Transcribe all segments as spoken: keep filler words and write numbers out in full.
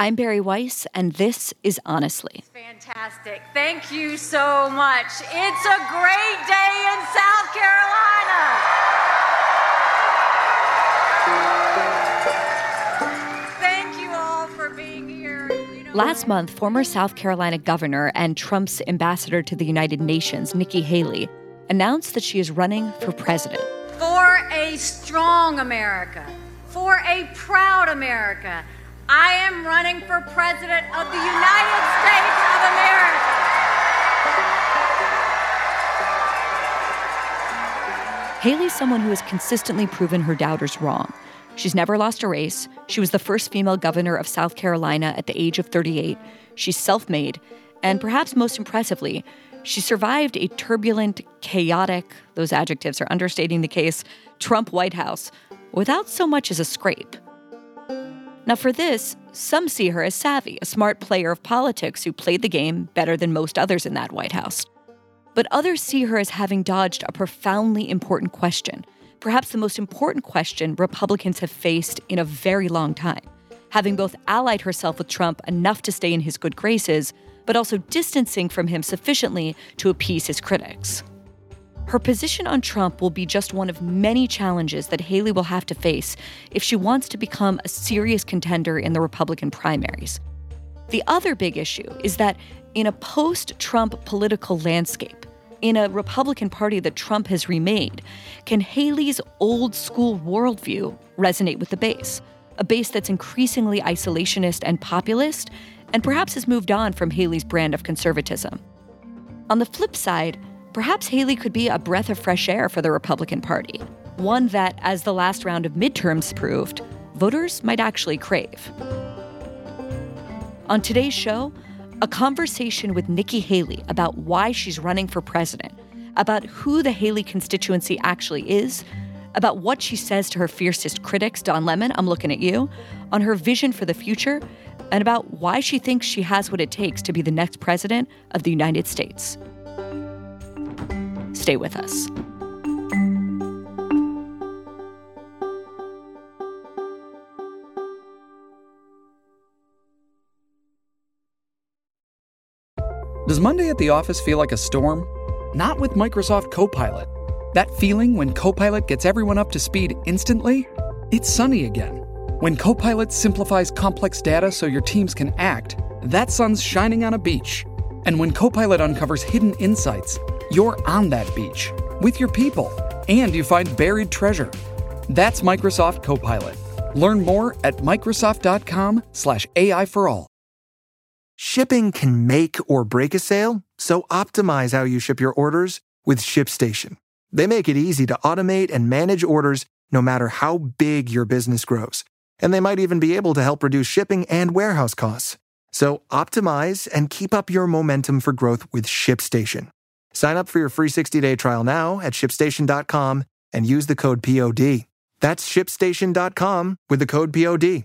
I'm Barry Weiss, and this is Honestly. It's fantastic. Thank you so much. It's a great day in South Carolina. Thank you all for being here. You know, Last month, former South Carolina governor and Trump's ambassador to the United Nations, Nikki Haley, announced that she is running for president. For a strong America, for a proud America, I am running for president of the United States of America. Haley's someone who has consistently proven her doubters wrong. She's never lost a race. She was the first female governor of South Carolina at the age of thirty-eight. She's self-made. And perhaps most impressively, she survived a turbulent, chaotic, those adjectives are understating the case, Trump White House without so much as a scrape. Now, for this, some see her as savvy, a smart player of politics who played the game better than most others in that White House. But others see her as having dodged a profoundly important question, perhaps the most important question Republicans have faced in a very long time, having both allied herself with Trump enough to stay in his good graces, but also distancing from him sufficiently to appease his critics. Her position on Trump will be just one of many challenges that Haley will have to face if she wants to become a serious contender in the Republican primaries. The other big issue is that in a post-Trump political landscape, in a Republican Party that Trump has remade, can Haley's old-school worldview resonate with the base, a base that's increasingly isolationist and populist, and perhaps has moved on from Haley's brand of conservatism? On the flip side, perhaps Haley could be a breath of fresh air for the Republican Party, one that, as the last round of midterms proved, voters might actually crave. On today's show, a conversation with Nikki Haley about why she's running for president, about who the Haley constituency actually is, about what she says to her fiercest critics, Don Lemon, I'm looking at you, on her vision for the future, and about why she thinks she has what it takes to be the next president of the United States. Stay with us. Does Monday at the office feel like a storm? Not with Microsoft Copilot. That feeling when Copilot gets everyone up to speed instantly? It's sunny again. When Copilot simplifies complex data so your teams can act, that sun's shining on a beach. And when Copilot uncovers hidden insights, you're on that beach with your people, and you find buried treasure. That's Microsoft Copilot. Learn more at Microsoft.com slash AI for all. Shipping can make or break a sale, so optimize how you ship your orders with ShipStation. They make it easy to automate and manage orders no matter how big your business grows. And they might even be able to help reduce shipping and warehouse costs. So optimize and keep up your momentum for growth with ShipStation. Sign up for your free sixty-day trial now at ShipStation dot com and use the code P O D. That's ShipStation dot com with the code P O D.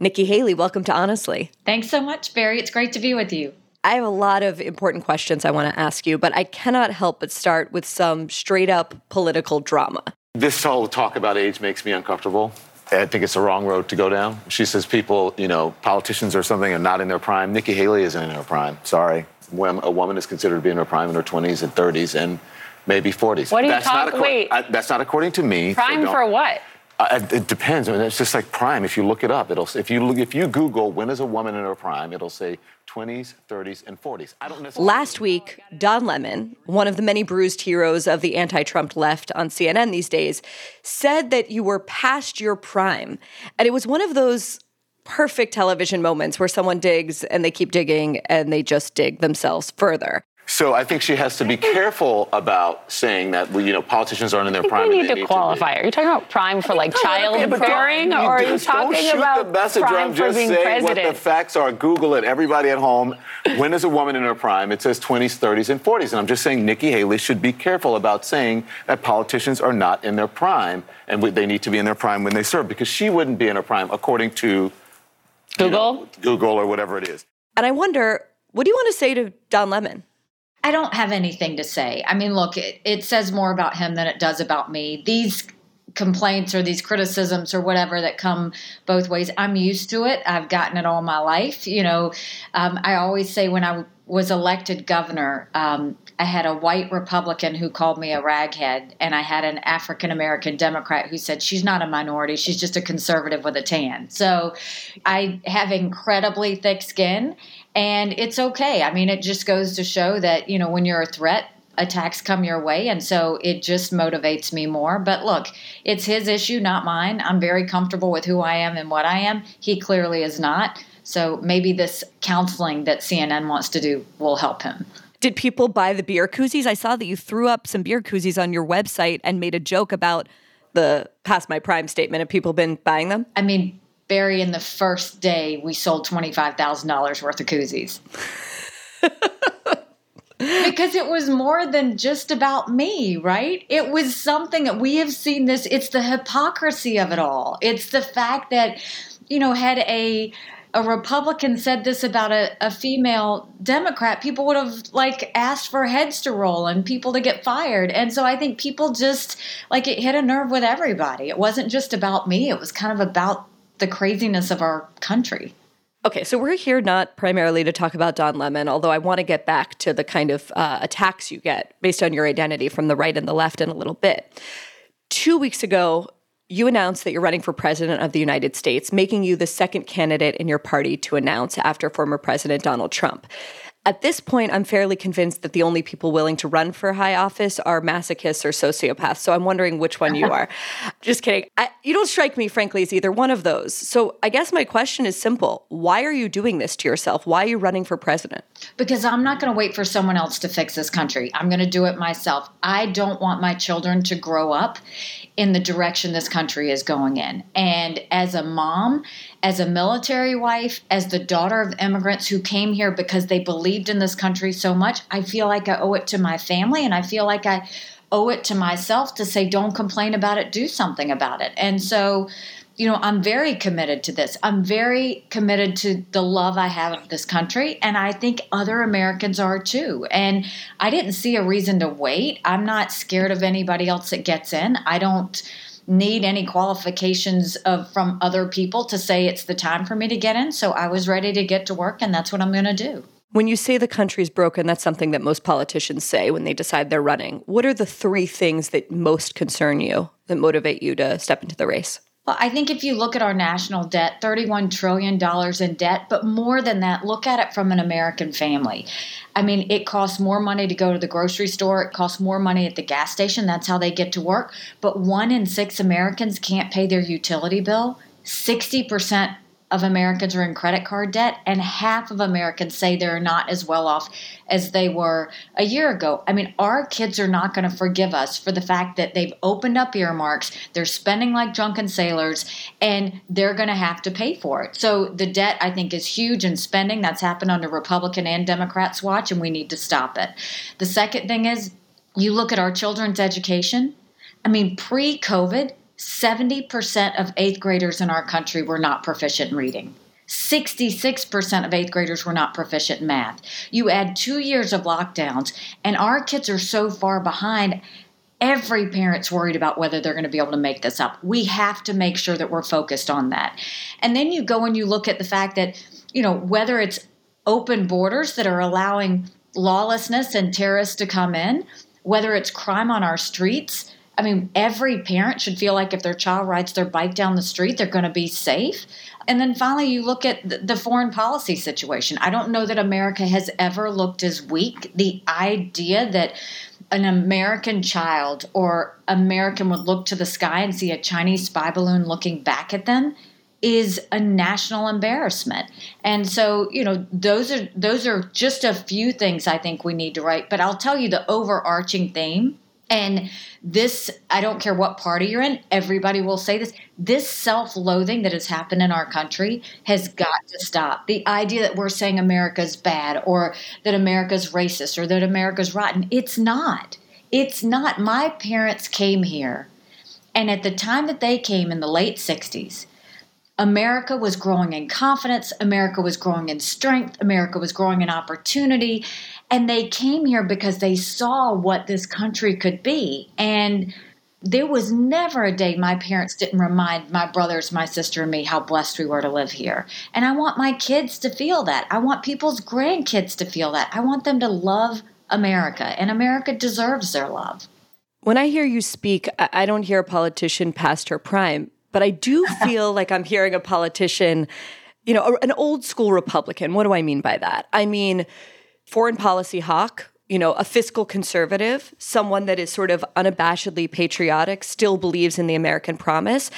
Nikki Haley, welcome to Honestly. Thanks so much, Barry. It's great to be with you. I have a lot of important questions I want to ask you, but I cannot help but start with some straight-up political drama. This whole talk about age makes me uncomfortable. I think it's the wrong road to go down. She says people, you know, politicians or something are not in their prime. Nikki Haley isn't in her prime. Sorry. When a woman is considered to be in her prime in her twenties and thirties and maybe forties. What are you talking about? That's not according to me. Prime so for what? Uh, it depends. I mean, it's just like prime. If you look it up, it'll if you look, if you Google when is a woman in her prime, it'll say twenties, thirties, and forties. I don't necessarily. Last week, Don Lemon, one of the many bruised heroes of the anti-Trump left on C N N these days, said that you were past your prime. And it was one of those perfect television moments where someone digs and they keep digging and they just dig themselves further. So I think she has to be careful about saying that, you know, politicians aren't in their I think prime. We need to need qualify. To Are you talking about prime for, like, child rearing, or are you talking about prime for being president? Don't shoot the messenger. I'm just saying what the facts are. Google it. Everybody at home, when is a woman in her prime? It says twenties, thirties, and forties. And I'm just saying Nikki Haley should be careful about saying that politicians are not in their prime, and they need to be in their prime when they serve, because she wouldn't be in her prime, according to Google, you know, Google or whatever it is. And I wonder, what do you want to say to Don Lemon? I don't have anything to say. I mean, look, it, it says more about him than it does about me. These complaints or these criticisms or whatever that come both ways, I'm used to it. I've gotten it all my life. You know, um, I always say when I was elected governor, um, I had a white Republican who called me a raghead, and I had an African-American Democrat who said, she's not a minority, she's just a conservative with a tan. So I have incredibly thick skin. And it's okay. I mean, it just goes to show that, you know, when you're a threat, attacks come your way. And so it just motivates me more. But look, it's his issue, not mine. I'm very comfortable with who I am and what I am. He clearly is not. So maybe this counseling that C N N wants to do will help him. Did people buy the beer koozies? I saw that you threw up some beer koozies on your website and made a joke about the past my prime statement. Have people been buying them? I mean, Barry, in the first day, we sold twenty-five thousand dollars worth of koozies. Because it was more than just about me, right? It was something that we have seen this. It's the hypocrisy of it all. It's the fact that, you know, had a a Republican said this about a, a female Democrat, people would have, like, asked for heads to roll and people to get fired. And so I think people just, like, it hit a nerve with everybody. It wasn't just about me. It was kind of about the craziness of our country. Okay, so we're here not primarily to talk about Don Lemon, although I want to get back to the kind of uh, attacks you get based on your identity from the right and the left in a little bit. Two weeks ago, you announced that you're running for president of the United States, making you the second candidate in your party to announce after former President Donald Trump. At this point, I'm fairly convinced that the only people willing to run for high office are masochists or sociopaths. So I'm wondering which one you are. Just kidding. I, you don't strike me, frankly, as either one of those. So I guess my question is simple. Why are you doing this to yourself? Why are you running for president? Because I'm not going to wait for someone else to fix this country. I'm going to do it myself. I don't want my children to grow up in the direction this country is going in. And as a mom, as a military wife, as the daughter of immigrants who came here because they believed in this country so much, I feel like I owe it to my family, and I feel like I owe it to myself to say, don't complain about it, do something about it. And so, you know, I'm very committed to this. I'm very committed to the love I have of this country, and I think other Americans are too. And I didn't see a reason to wait. I'm not scared of anybody else that gets in. I don't need any qualifications of from other people to say it's the time for me to get in. So I was ready to get to work, and that's what I'm going to do. When you say the country's broken, that's something that most politicians say when they decide they're running. What are the three things that most concern you, that motivate you to step into the race? Well, I think if you look at our national debt, thirty-one trillion dollars in debt, but more than that, look at it from an American family. I mean, it costs more money to go to the grocery store. It costs more money at the gas station. That's how they get to work. But one in six Americans can't pay their utility bill. sixty percent of Americans are in credit card debt, and half of Americans say they're not as well off as they were a year ago. I mean, our kids are not going to forgive us for the fact that they've opened up earmarks, they're spending like drunken sailors, and they're going to have to pay for it. So the debt, I think, is huge in spending. That's happened under Republican and Democrats' watch, and we need to stop it. The second thing is, you look at our children's education. I mean, pre-COVID, seventy percent of eighth graders in our country were not proficient in reading. sixty-six percent of eighth graders were not proficient in math. You add two years of lockdowns, and our kids are so far behind. Every parent's worried about whether they're going to be able to make this up. We have to make sure that we're focused on that. And then you go and you look at the fact that, you know, whether it's open borders that are allowing lawlessness and terrorists to come in, whether it's crime on our streets, I mean, every parent should feel like if their child rides their bike down the street, they're going to be safe. And then finally, you look at the foreign policy situation. I don't know that America has ever looked as weak. The idea that an American child or American would look to the sky and see a Chinese spy balloon looking back at them is a national embarrassment. And so, you know, those are those are just a few things I think we need to write. But I'll tell you the overarching theme, and this, I don't care what party you're in, everybody will say this, this self-loathing that has happened in our country has got to stop. The idea that we're saying America's bad or that America's racist or that America's rotten, it's not. It's not. My parents came here, and at the time that they came in the late sixties, America was growing in confidence. America was growing in strength. America was growing in opportunity. And they came here because they saw what this country could be. And there was never a day my parents didn't remind my brothers, my sister, and me how blessed we were to live here. And I want my kids to feel that. I want people's grandkids to feel that. I want them to love America. And America deserves their love. When I hear you speak, I don't hear a politician past her prime. But I do feel like I'm hearing a politician, you know, an old school Republican. What do I mean by that? I mean, foreign policy hawk, you know, a fiscal conservative, someone that is sort of unabashedly patriotic, still believes in the American promise.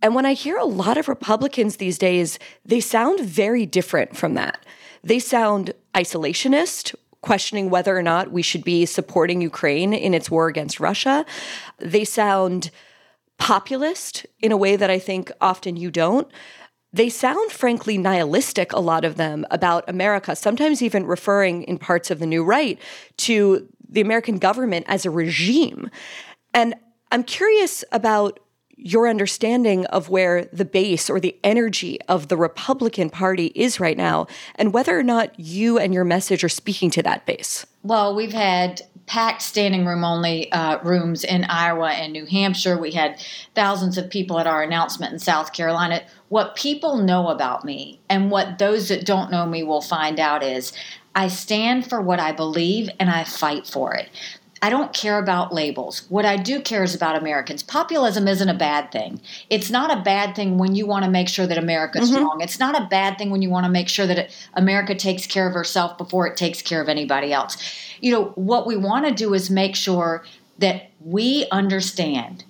And when I hear a lot of Republicans these days, they sound very different from that. They sound isolationist, questioning whether or not we should be supporting Ukraine in its war against Russia. They sound populist in a way that I think often you don't. They sound, frankly, nihilistic, a lot of them, about America, sometimes even referring in parts of the new right to the American government as a regime. And I'm curious about your understanding of where the base or the energy of the Republican Party is right now, and whether or not you and your message are speaking to that base. Well, we've had packed standing room only uh, rooms in Iowa and New Hampshire. We had thousands of people at our announcement in South Carolina. What people know about me and what those that don't know me will find out is I stand for what I believe and I fight for it. I don't care about labels. What I do care is about Americans. Populism isn't a bad thing. It's not a bad thing when you want to make sure that America's mm-hmm. strong. It's not a bad thing when you want to make sure that America takes care of herself before it takes care of anybody else. You know, what we want to do is make sure that we understand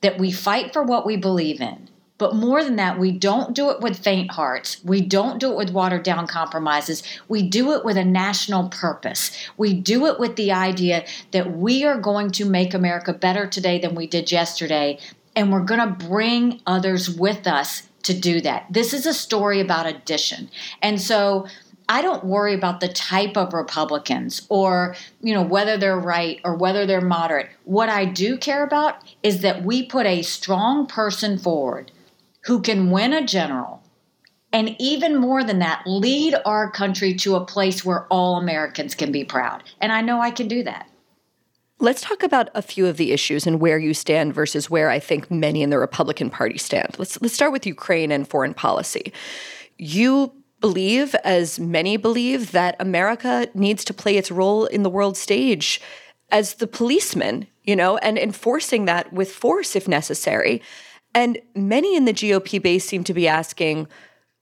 that we fight for what we believe in. But more than that, we don't do it with faint hearts. We don't do it with watered-down compromises. We do it with a national purpose. We do it with the idea that we are going to make America better today than we did yesterday, and we're going to bring others with us to do that. This is a story about addition. And so I don't worry about the type of Republicans or, you know, whether they're right or whether they're moderate. What I do care about is that we put a strong person forward who can win a general, and even more than that, lead our country to a place where all Americans can be proud. And I know I can do that. Let's talk about a few of the issues and where you stand versus where I think many in the Republican Party stand. Let's let's start with Ukraine and foreign policy. You believe, as many believe, that America needs to play its role in the world stage as the policeman, you know, and enforcing that with force if necessary. And many in the G O P base seem to be asking,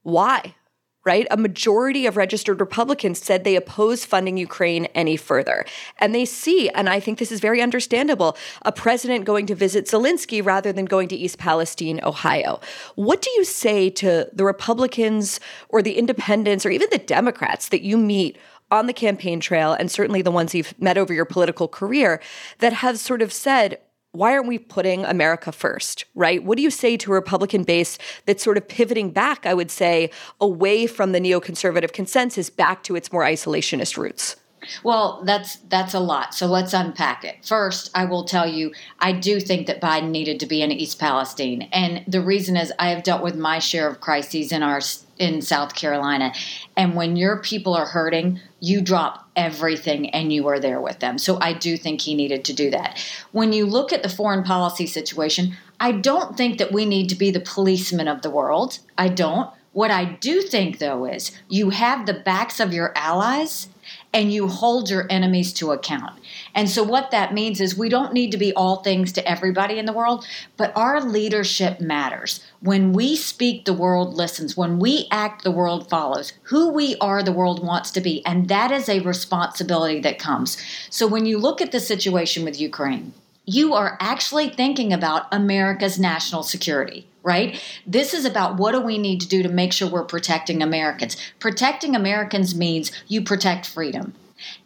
why, right? A majority of registered Republicans said they oppose funding Ukraine any further. And they see, and I think this is very understandable, a president going to visit Zelensky rather than going to East Palestine, Ohio. What do you say to the Republicans or the independents or even the Democrats that you meet on the campaign trail, and certainly the ones you've met over your political career, that have sort of said, why aren't we putting America first, right? What do you say to a Republican base that's sort of pivoting back, I would say, away from the neoconservative consensus back to its more isolationist roots? Well, that's that's a lot. So let's unpack it. First, I will tell you, I do think that Biden needed to be in East Palestine. And the reason is I have dealt with my share of crises in our in South Carolina. And when your people are hurting, you drop everything and you are there with them. So I do think he needed to do that. When you look at the foreign policy situation, I don't think that we need to be the policemen of the world. I don't. What I do think, though, is you have the backs of your allies and you hold your enemies to account. And so what that means is we don't need to be all things to everybody in the world, but our leadership matters. When we speak, the world listens. When we act, the world follows. Who we are, the world wants to be. And that is a responsibility that comes. So when you look at the situation with Ukraine, you are actually thinking about America's national security, right? This is about what do we need to do to make sure we're protecting Americans. Protecting Americans means you protect freedom.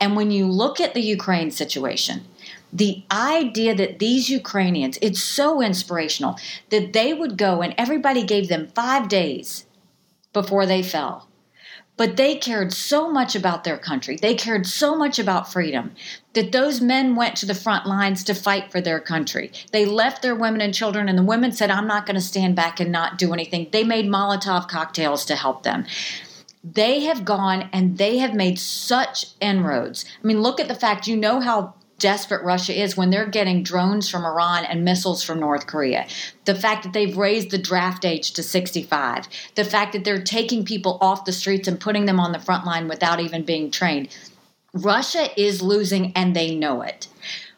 And when you look at the Ukraine situation, the idea that these Ukrainians, it's so inspirational, that they would go and everybody gave them five days before they fell. But they cared so much about their country. They cared so much about freedom that those men went to the front lines to fight for their country. They left their women and children, and the women said, I'm not going to stand back and not do anything. They made Molotov cocktails to help them. They have gone and they have made such inroads. I mean, look at the fact, you know how desperate Russia is when they're getting drones from Iran and missiles from North Korea. The fact that they've raised the draft age to sixty-five. The fact that they're taking people off the streets and putting them on the front line without even being trained. Russia is losing and they know it.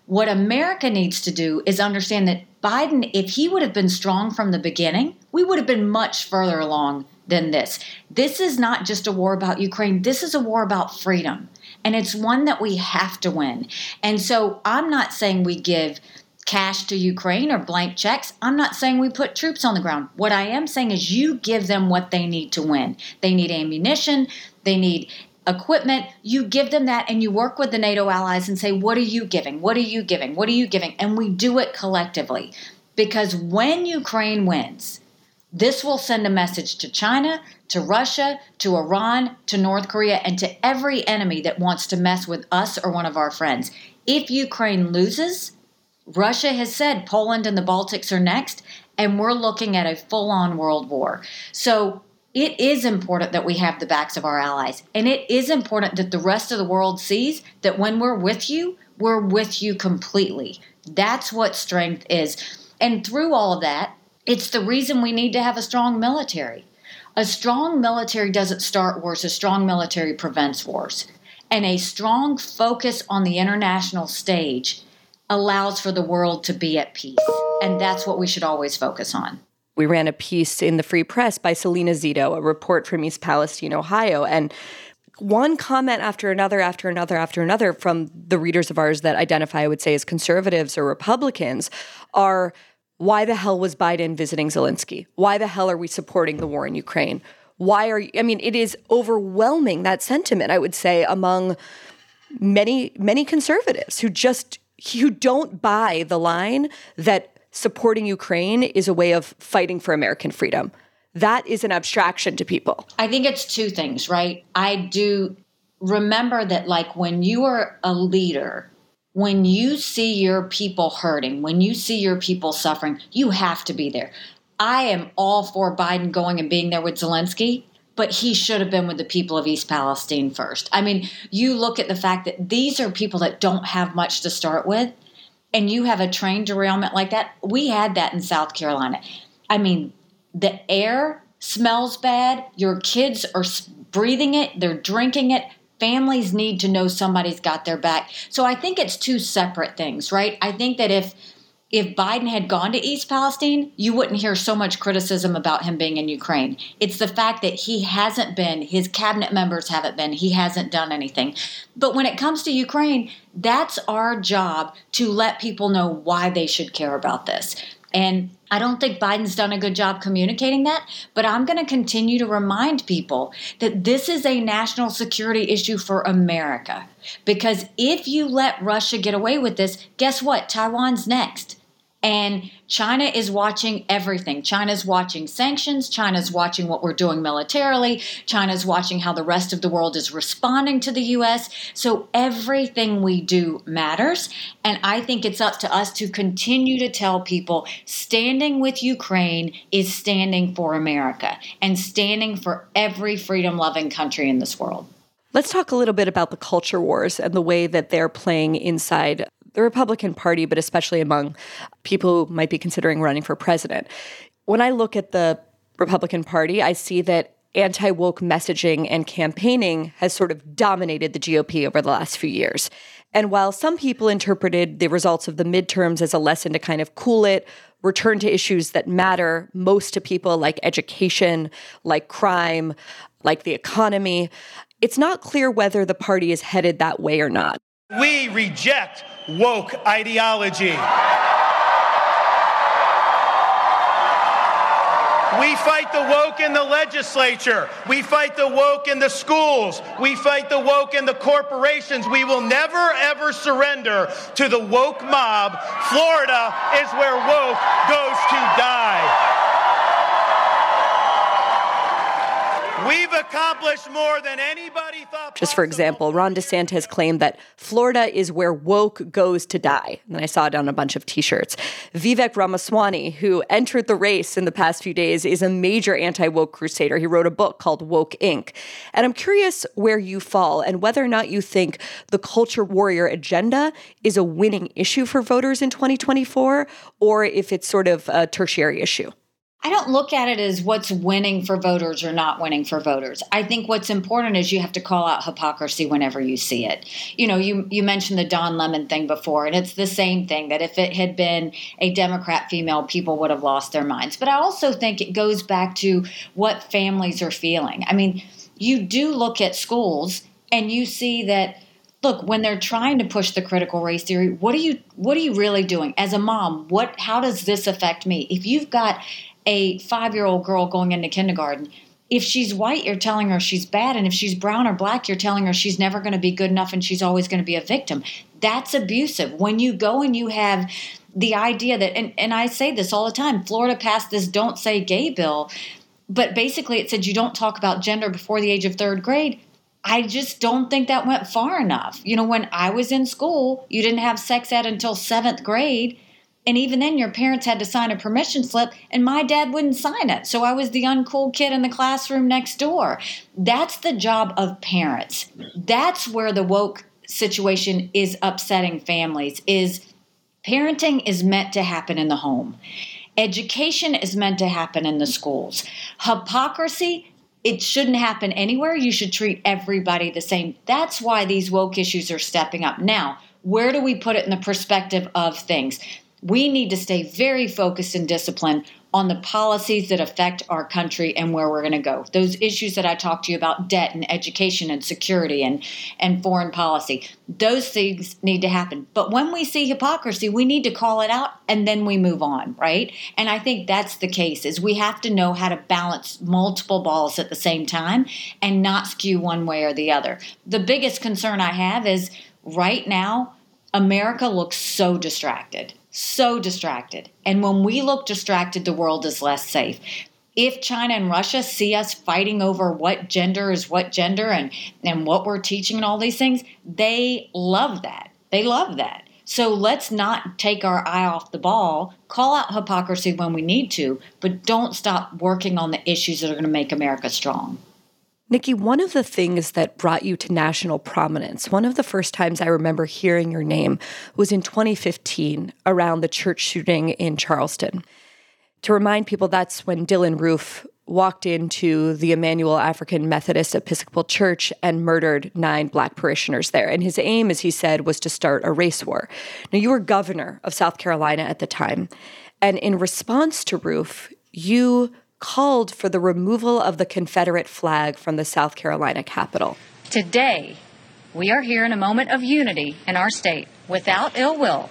What America needs to do is understand that Biden, if he would have been strong from the beginning, we would have been much further along than this. This is not just a war about Ukraine. This is a war about freedom. And it's one that we have to win. And so I'm not saying we give cash to Ukraine or blank checks. I'm not saying we put troops on the ground. What I am saying is you give them what they need to win. They need ammunition. They need equipment. You give them that and you work with the NATO allies and say, what are you giving? What are you giving? What are you giving? And we do it collectively. Because when Ukraine wins, this will send a message to China, to Russia, to Iran, to North Korea, and to every enemy that wants to mess with us or one of our friends. If Ukraine loses, Russia has said Poland and the Baltics are next, and we're looking at a full-on world war. So it is important that we have the backs of our allies, and it is important that the rest of the world sees that when we're with you, we're with you completely. That's what strength is. And through all of that, it's the reason we need to have a strong military. A strong military doesn't start wars. A strong military prevents wars. And a strong focus on the international stage allows for the world to be at peace. And that's what we should always focus on. We ran a piece in the Free Press by Selina Zito, a report from East Palestine, Ohio. And one comment after another, after another, after another from the readers of ours that identify, I would say, as conservatives or Republicans are, why the hell was Biden visiting Zelensky? Why the hell are we supporting the war in Ukraine? Why are you, I mean, it is overwhelming, that sentiment, I would say, among many, many conservatives who just, who don't buy the line that supporting Ukraine is a way of fighting for American freedom. That is an abstraction to people. I think it's two things, right? I do remember that, like, when you are a leader, when you see your people hurting, when you see your people suffering, you have to be there. I am all for Biden going and being there with Zelensky, but he should have been with the people of East Palestine first. I mean, you look at the fact that these are people that don't have much to start with, and you have a train derailment like that. We had that in South Carolina. I mean, the air smells bad. Your kids are breathing it. They're drinking it. Families need to know somebody's got their back. So I think it's two separate things, right? I think that if if Biden had gone to East Palestine, you wouldn't hear so much criticism about him being in Ukraine. It's the fact that he hasn't been, his cabinet members haven't been, he hasn't done anything. But when it comes to Ukraine, that's our job to let people know why they should care about this. And I don't think Biden's done a good job communicating that, but I'm going to continue to remind people that this is a national security issue for America. Because if you let Russia get away with this, guess what? Taiwan's next. And China is watching everything. China's watching sanctions. China's watching what we're doing militarily. China's watching how the rest of the world is responding to the U S. So everything we do matters. And I think it's up to us to continue to tell people standing with Ukraine is standing for America and standing for every freedom-loving country in this world. Let's talk a little bit about the culture wars and the way that they're playing inside the Republican Party, but especially among people who might be considering running for president. When I look at the Republican Party, I see that anti-woke messaging and campaigning has sort of dominated the G O P over the last few years. And while some people interpreted the results of the midterms as a lesson to kind of cool it, return to issues that matter most to people, like education, like crime, like the economy, it's not clear whether the party is headed that way or not. We reject woke ideology. We fight the woke in the legislature. We fight the woke in the schools. We fight the woke in the corporations. We will never, ever surrender to the woke mob. Florida is where woke goes to die. We've accomplished more than anybody thought. Just for example, Ron DeSantis claimed that Florida is where woke goes to die. And I saw it on a bunch of T-shirts. Vivek Ramaswamy, who entered the race in the past few days, is a major anti-woke crusader. He wrote a book called Woke Incorporated. And I'm curious where you fall and whether or not you think the culture warrior agenda is a winning issue for voters in twenty twenty-four, or if it's sort of a tertiary issue. I don't look at it as what's winning for voters or not winning for voters. I think what's important is you have to call out hypocrisy whenever you see it. You know, you, you mentioned the Don Lemon thing before, and it's the same thing, that if it had been a Democrat female, people would have lost their minds. But I also think it goes back to what families are feeling. I mean, you do look at schools and you see that, look, when they're trying to push the critical race theory, what are you, what are you really doing? As a mom, what, how does this affect me? If you've got a five-year-old girl going into kindergarten, if she's white, you're telling her she's bad. And if she's brown or black, you're telling her she's never going to be good enough and she's always going to be a victim. That's abusive. When you go and you have the idea that, and, and I say this all the time, Florida passed this don't say gay bill, but basically it said you don't talk about gender before the age of third grade. I just don't think that went far enough. You know, when I was in school, you didn't have sex ed until seventh grade. And even then, your parents had to sign a permission slip, and my dad wouldn't sign it. So I was the uncool kid in the classroom next door. That's the job of parents. That's where the woke situation is upsetting families, is parenting is meant to happen in the home. Education is meant to happen in the schools. Hypocrisy, it shouldn't happen anywhere. You should treat everybody the same. That's why these woke issues are stepping up. Now, where do we put it in the perspective of things? We need to stay very focused and disciplined on the policies that affect our country and where we're going to go. Those issues that I talked to you about, debt and education and security and, and foreign policy, those things need to happen. But when we see hypocrisy, we need to call it out and then we move on, right? And I think that's the case, is we have to know how to balance multiple balls at the same time and not skew one way or the other. The biggest concern I have is right now, America looks so distracted. So distracted. And when we look distracted, the world is less safe. If China and Russia see us fighting over what gender is what gender and, and what we're teaching and all these things, they love that. They love that. So let's not take our eye off the ball, call out hypocrisy when we need to, but don't stop working on the issues that are going to make America strong. Nikki, one of the things that brought you to national prominence, one of the first times I remember hearing your name, was in twenty fifteen around the church shooting in Charleston. To remind people, that's when Dylan Roof walked into the Emanuel African Methodist Episcopal Church and murdered nine black parishioners there. And his aim, as he said, was to start a race war. Now, you were governor of South Carolina at the time. And in response to Roof, you called for the removal of the Confederate flag from the South Carolina Capitol. Today, we are here in a moment of unity in our state, without ill will,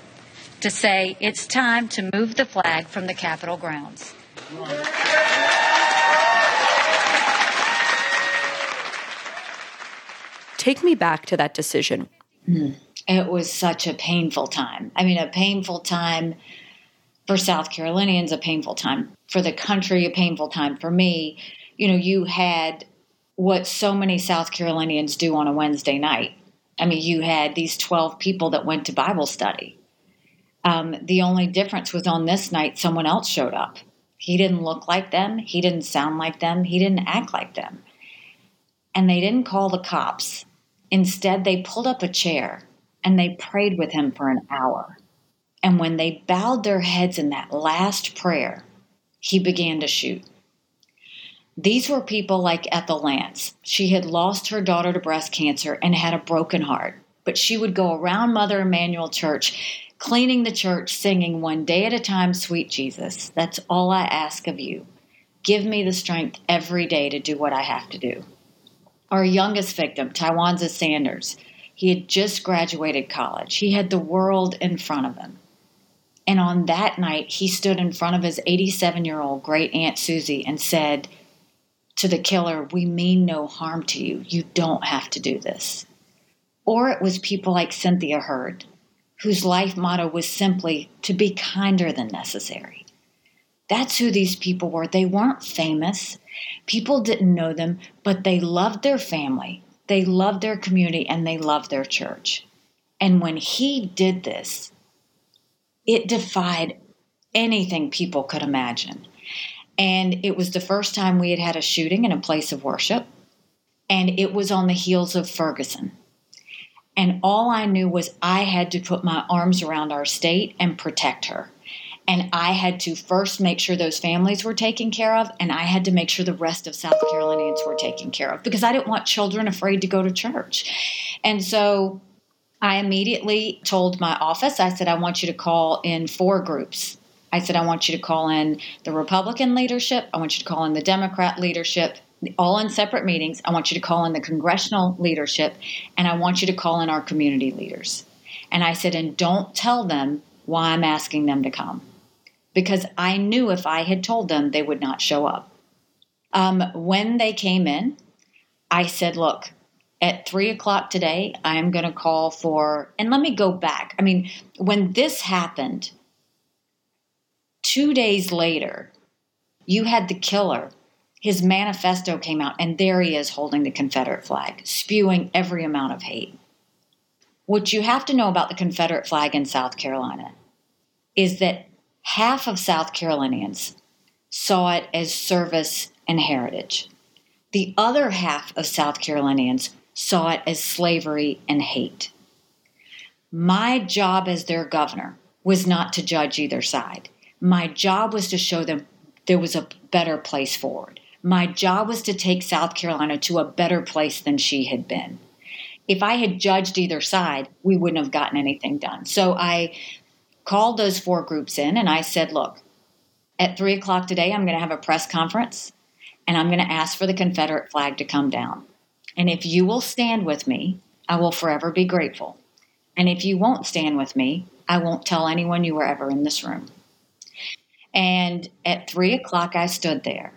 to say it's time to move the flag from the Capitol grounds. Take me back to that decision. It was such a painful time. I mean, a painful time for South Carolinians, a painful time for the country, a painful time for me. You know, you had what so many South Carolinians do on a Wednesday night. I mean, you had these twelve people that went to Bible study. Um, the only difference was on this night, someone else showed up. He didn't look like them. He didn't sound like them. He didn't act like them. And they didn't call the cops. Instead, they pulled up a chair and they prayed with him for an hour. And when they bowed their heads in that last prayer, he began to shoot. These were people like Ethel Lance. She had lost her daughter to breast cancer and had a broken heart. But she would go around Mother Emanuel Church, cleaning the church, singing "One Day at a Time, Sweet Jesus. That's all I ask of you. Give me the strength every day to do what I have to do." Our youngest victim, Tywanza Sanders, He had just graduated college. He had the world in front of him. And on that night, he stood in front of his eighty-seven-year-old great aunt Susie and said to the killer, "We mean no harm to you. You don't have to do this." Or it was people like Cynthia Hurd, whose life motto was simply to be kinder than necessary. That's who these people were. They weren't famous. People didn't know them, but they loved their family. They loved their community, and they loved their church. And when he did this, it defied anything people could imagine. And it was the first time we had had a shooting in a place of worship, and it was on the heels of Ferguson. And all I knew was I had to put my arms around our state and protect her. And I had to first make sure those families were taken care of, and I had to make sure the rest of South Carolinians were taken care of, because I didn't want children afraid to go to church. And so I immediately told my office, I said, I want you to call in four groups. I said, I want you to call in the Republican leadership. I want you to call in the Democrat leadership, all in separate meetings. I want you to call in the congressional leadership, and I want you to call in our community leaders. And I said, and don't tell them why I'm asking them to come, because I knew if I had told them, they would not show up. Um, when they came in, I said, look, at three o'clock today, I am going to call for, and let me go back. I mean, when this happened, two days later, you had the killer. His manifesto came out, and there he is holding the Confederate flag, spewing every amount of hate. What you have to know about the Confederate flag in South Carolina is that half of South Carolinians saw it as service and heritage. The other half of South Carolinians saw it as slavery and hate. My job as their governor was not to judge either side. My job was to show them there was a better place forward. My job was to take South Carolina to a better place than she had been. If I had judged either side, we wouldn't have gotten anything done. So I called those four groups in, and I said, look, at three o'clock today, I'm going to have a press conference, and I'm going to ask for the Confederate flag to come down. And if you will stand with me, I will forever be grateful. And if you won't stand with me, I won't tell anyone you were ever in this room. And at three o'clock, I stood there,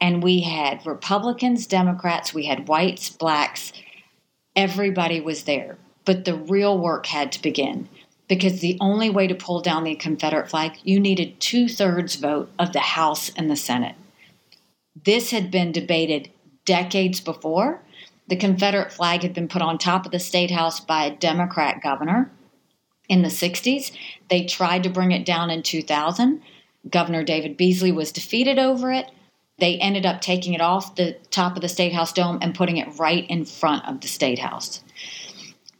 and we had Republicans, Democrats, we had whites, blacks, everybody was there. But the real work had to begin, because the only way to pull down the Confederate flag, you needed two-thirds vote of the House and the Senate. This had been debated decades before. The Confederate flag had been put on top of the State House by a Democrat governor in the sixties. They tried to bring it down in two thousand. Governor David Beasley was defeated over it. They ended up taking it off the top of the State House dome and putting it right in front of the State House.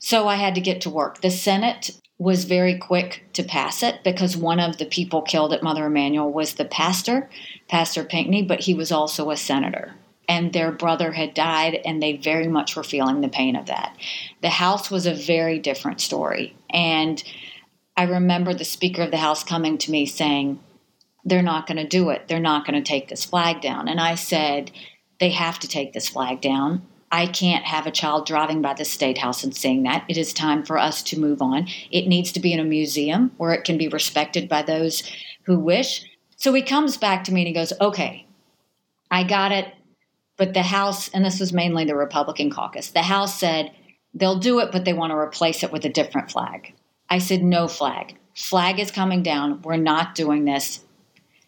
So I had to get to work. The Senate was very quick to pass it, because one of the people killed at Mother Emanuel was the pastor, Pastor Pinckney, but he was also a senator. And their brother had died, and they very much were feeling the pain of that. The House was a very different story. And I remember the Speaker of the House coming to me saying, they're not going to do it. They're not going to take this flag down. And I said, they have to take this flag down. I can't have a child driving by the State House and seeing that. It is time for us to move on. It needs to be in a museum where it can be respected by those who wish. So he comes back to me and he goes, okay, I got it. But the House, and this was mainly the Republican caucus, the House said they'll do it, but they want to replace it with a different flag. I said, no flag. Flag is coming down. We're not doing this.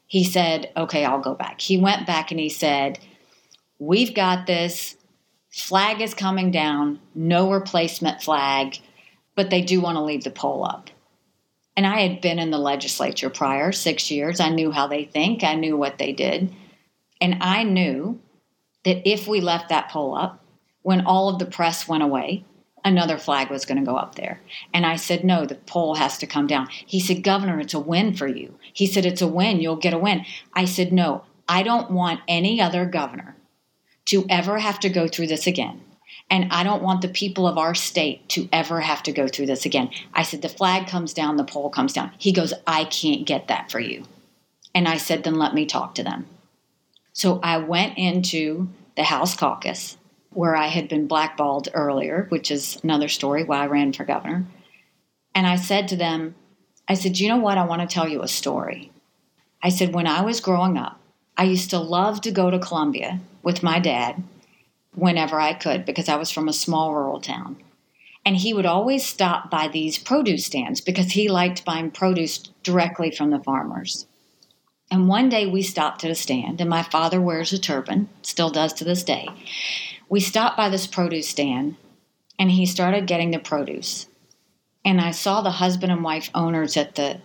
He said, okay, I'll go back. He went back and he said, we've got this. Flag is coming down, no replacement flag, but they do want to leave the poll up. And I had been in the legislature prior six years. I knew how they think. I knew what they did. And I knew that if we left that poll up, when all of the press went away, another flag was going to go up there. And I said, no, the poll has to come down. He said, Governor, it's a win for you. He said, it's a win. You'll get a win. I said, no, I don't want any other governor to ever have to go through this again. And I don't want the people of our state to ever have to go through this again. I said, the flag comes down, the poll comes down. He goes, I can't get that for you. And I said, then let me talk to them. So I went into the House caucus where I had been blackballed earlier, which is another story, why I ran for governor. And I said to them, I said, you know what? I want to tell you a story. I said, when I was growing up, I used to love to go to Columbia with my dad whenever I could because I was from a small rural town. And he would always stop by these produce stands because he liked buying produce directly from the farmers. And one day we stopped at a stand, and my father wears a turban, still does to this day. We stopped by this produce stand, and he started getting the produce. And I saw the husband and wife owners at the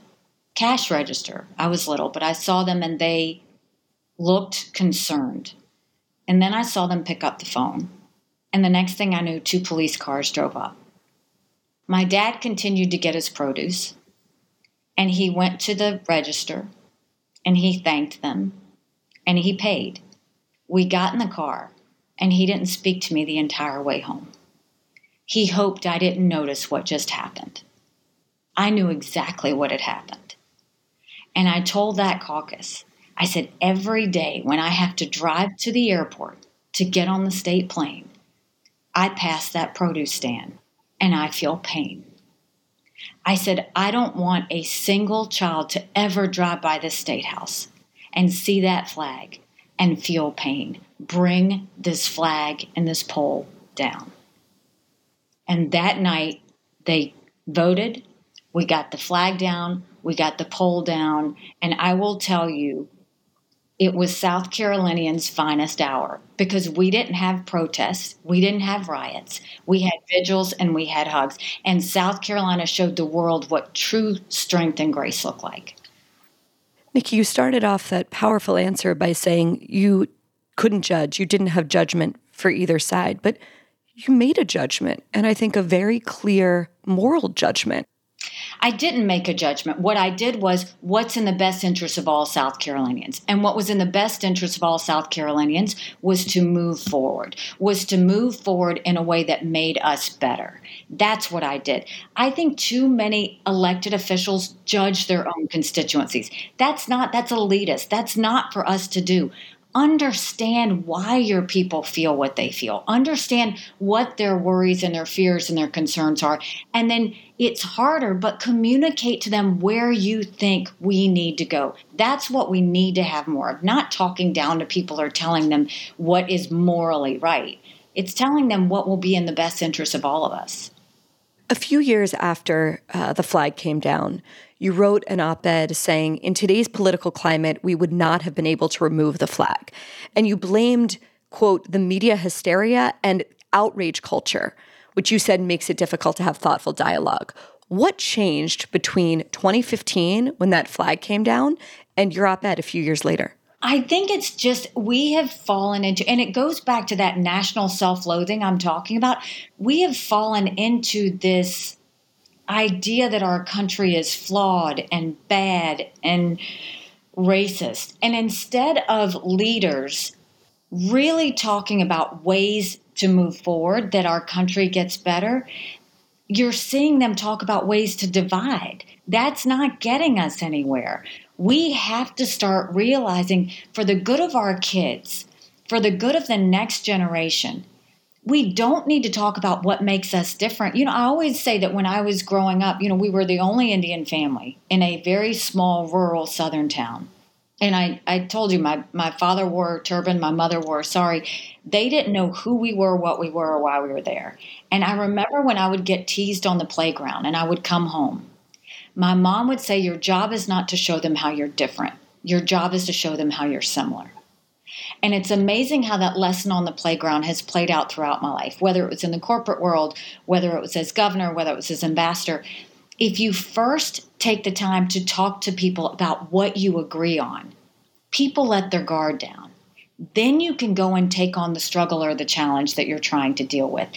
cash register. I was little, but I saw them, and they looked concerned. And then I saw them pick up the phone. And the next thing I knew, two police cars drove up. My dad continued to get his produce, and he went to the register, and he thanked them, and he paid. We got in the car, and he didn't speak to me the entire way home. He hoped I didn't notice what just happened. I knew exactly what had happened. And I told that caucus, I said, every day when I have to drive to the airport to get on the state plane, I pass that produce stand, and I feel pain. I said, I don't want a single child to ever drive by this state house and see that flag and feel pain. Bring this flag and this pole down. And that night, they voted. We got the flag down. We got the pole down. And I will tell you, it was South Carolinians' finest hour because we didn't have protests. We didn't have riots. We had vigils and we had hugs. And South Carolina showed the world what true strength and grace look like. Nikki, you started off that powerful answer by saying you couldn't judge. You didn't have judgment for either side, but you made a judgment, and I think a very clear moral judgment. I didn't make a judgment. What I did was what's in the best interest of all South Carolinians. And what was in the best interest of all South Carolinians was to move forward, was to move forward in a way that made us better. That's what I did. I think too many elected officials judge their own constituencies. That's not, that's elitist. That's not for us to do. Understand why your people feel what they feel. Understand what their worries and their fears and their concerns are. And then it's harder, but communicate to them where you think we need to go. That's what we need to have more of. Not talking down to people or telling them what is morally right. It's telling them what will be in the best interest of all of us. A few years after uh, the flag came down, you wrote an op-ed saying, in today's political climate, we would not have been able to remove the flag. And you blamed, quote, the media hysteria and outrage culture, which you said makes it difficult to have thoughtful dialogue. What changed between twenty fifteen, when that flag came down, and your op-ed a few years later? I think it's just we have fallen into, and it goes back to that national self-loathing I'm talking about. We have fallen into this idea that our country is flawed and bad and racist. And instead of leaders really talking about ways to move forward, that our country gets better, you're seeing them talk about ways to divide. That's not getting us anywhere. We have to start realizing for the good of our kids, for the good of the next generation, we don't need to talk about what makes us different. You know, I always say that when I was growing up, you know, we were the only Indian family in a very small rural southern town. And I, I told you, my, my father wore a turban, my mother wore a sari. They didn't know who we were, what we were, or why we were there. And I remember when I would get teased on the playground and I would come home. My mom would say, your job is not to show them how you're different. Your job is to show them how you're similar. And it's amazing how that lesson on the playground has played out throughout my life, whether it was in the corporate world, whether it was as governor, whether it was as ambassador. If you first take the time to talk to people about what you agree on, people let their guard down. Then you can go and take on the struggle or the challenge that you're trying to deal with.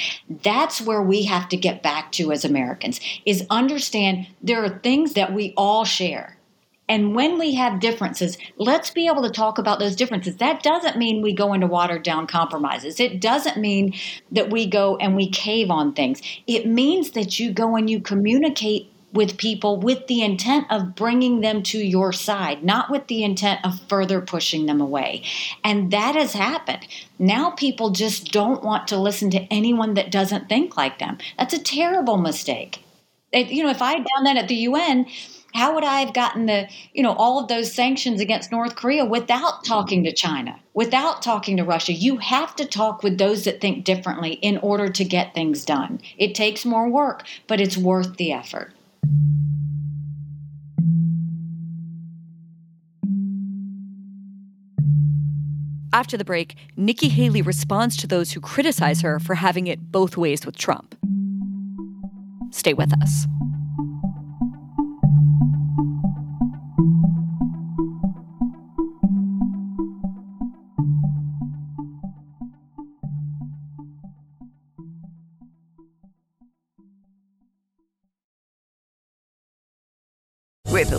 That's where we have to get back to as Americans, is understand there are things that we all share. And when we have differences, let's be able to talk about those differences. That doesn't mean we go into watered down compromises. It doesn't mean that we go and we cave on things. It means that you go and you communicate with people with the intent of bringing them to your side, not with the intent of further pushing them away. And that has happened. Now people just don't want to listen to anyone that doesn't think like them. That's a terrible mistake. It, you know, if I had done that at the U N, how would I have gotten the, you know, all of those sanctions against North Korea without talking to China, without talking to Russia? You have to talk with those that think differently in order to get things done. It takes more work, but it's worth the effort. After the break, Nikki Haley responds to those who criticize her for having it both ways with Trump. Stay with us. With the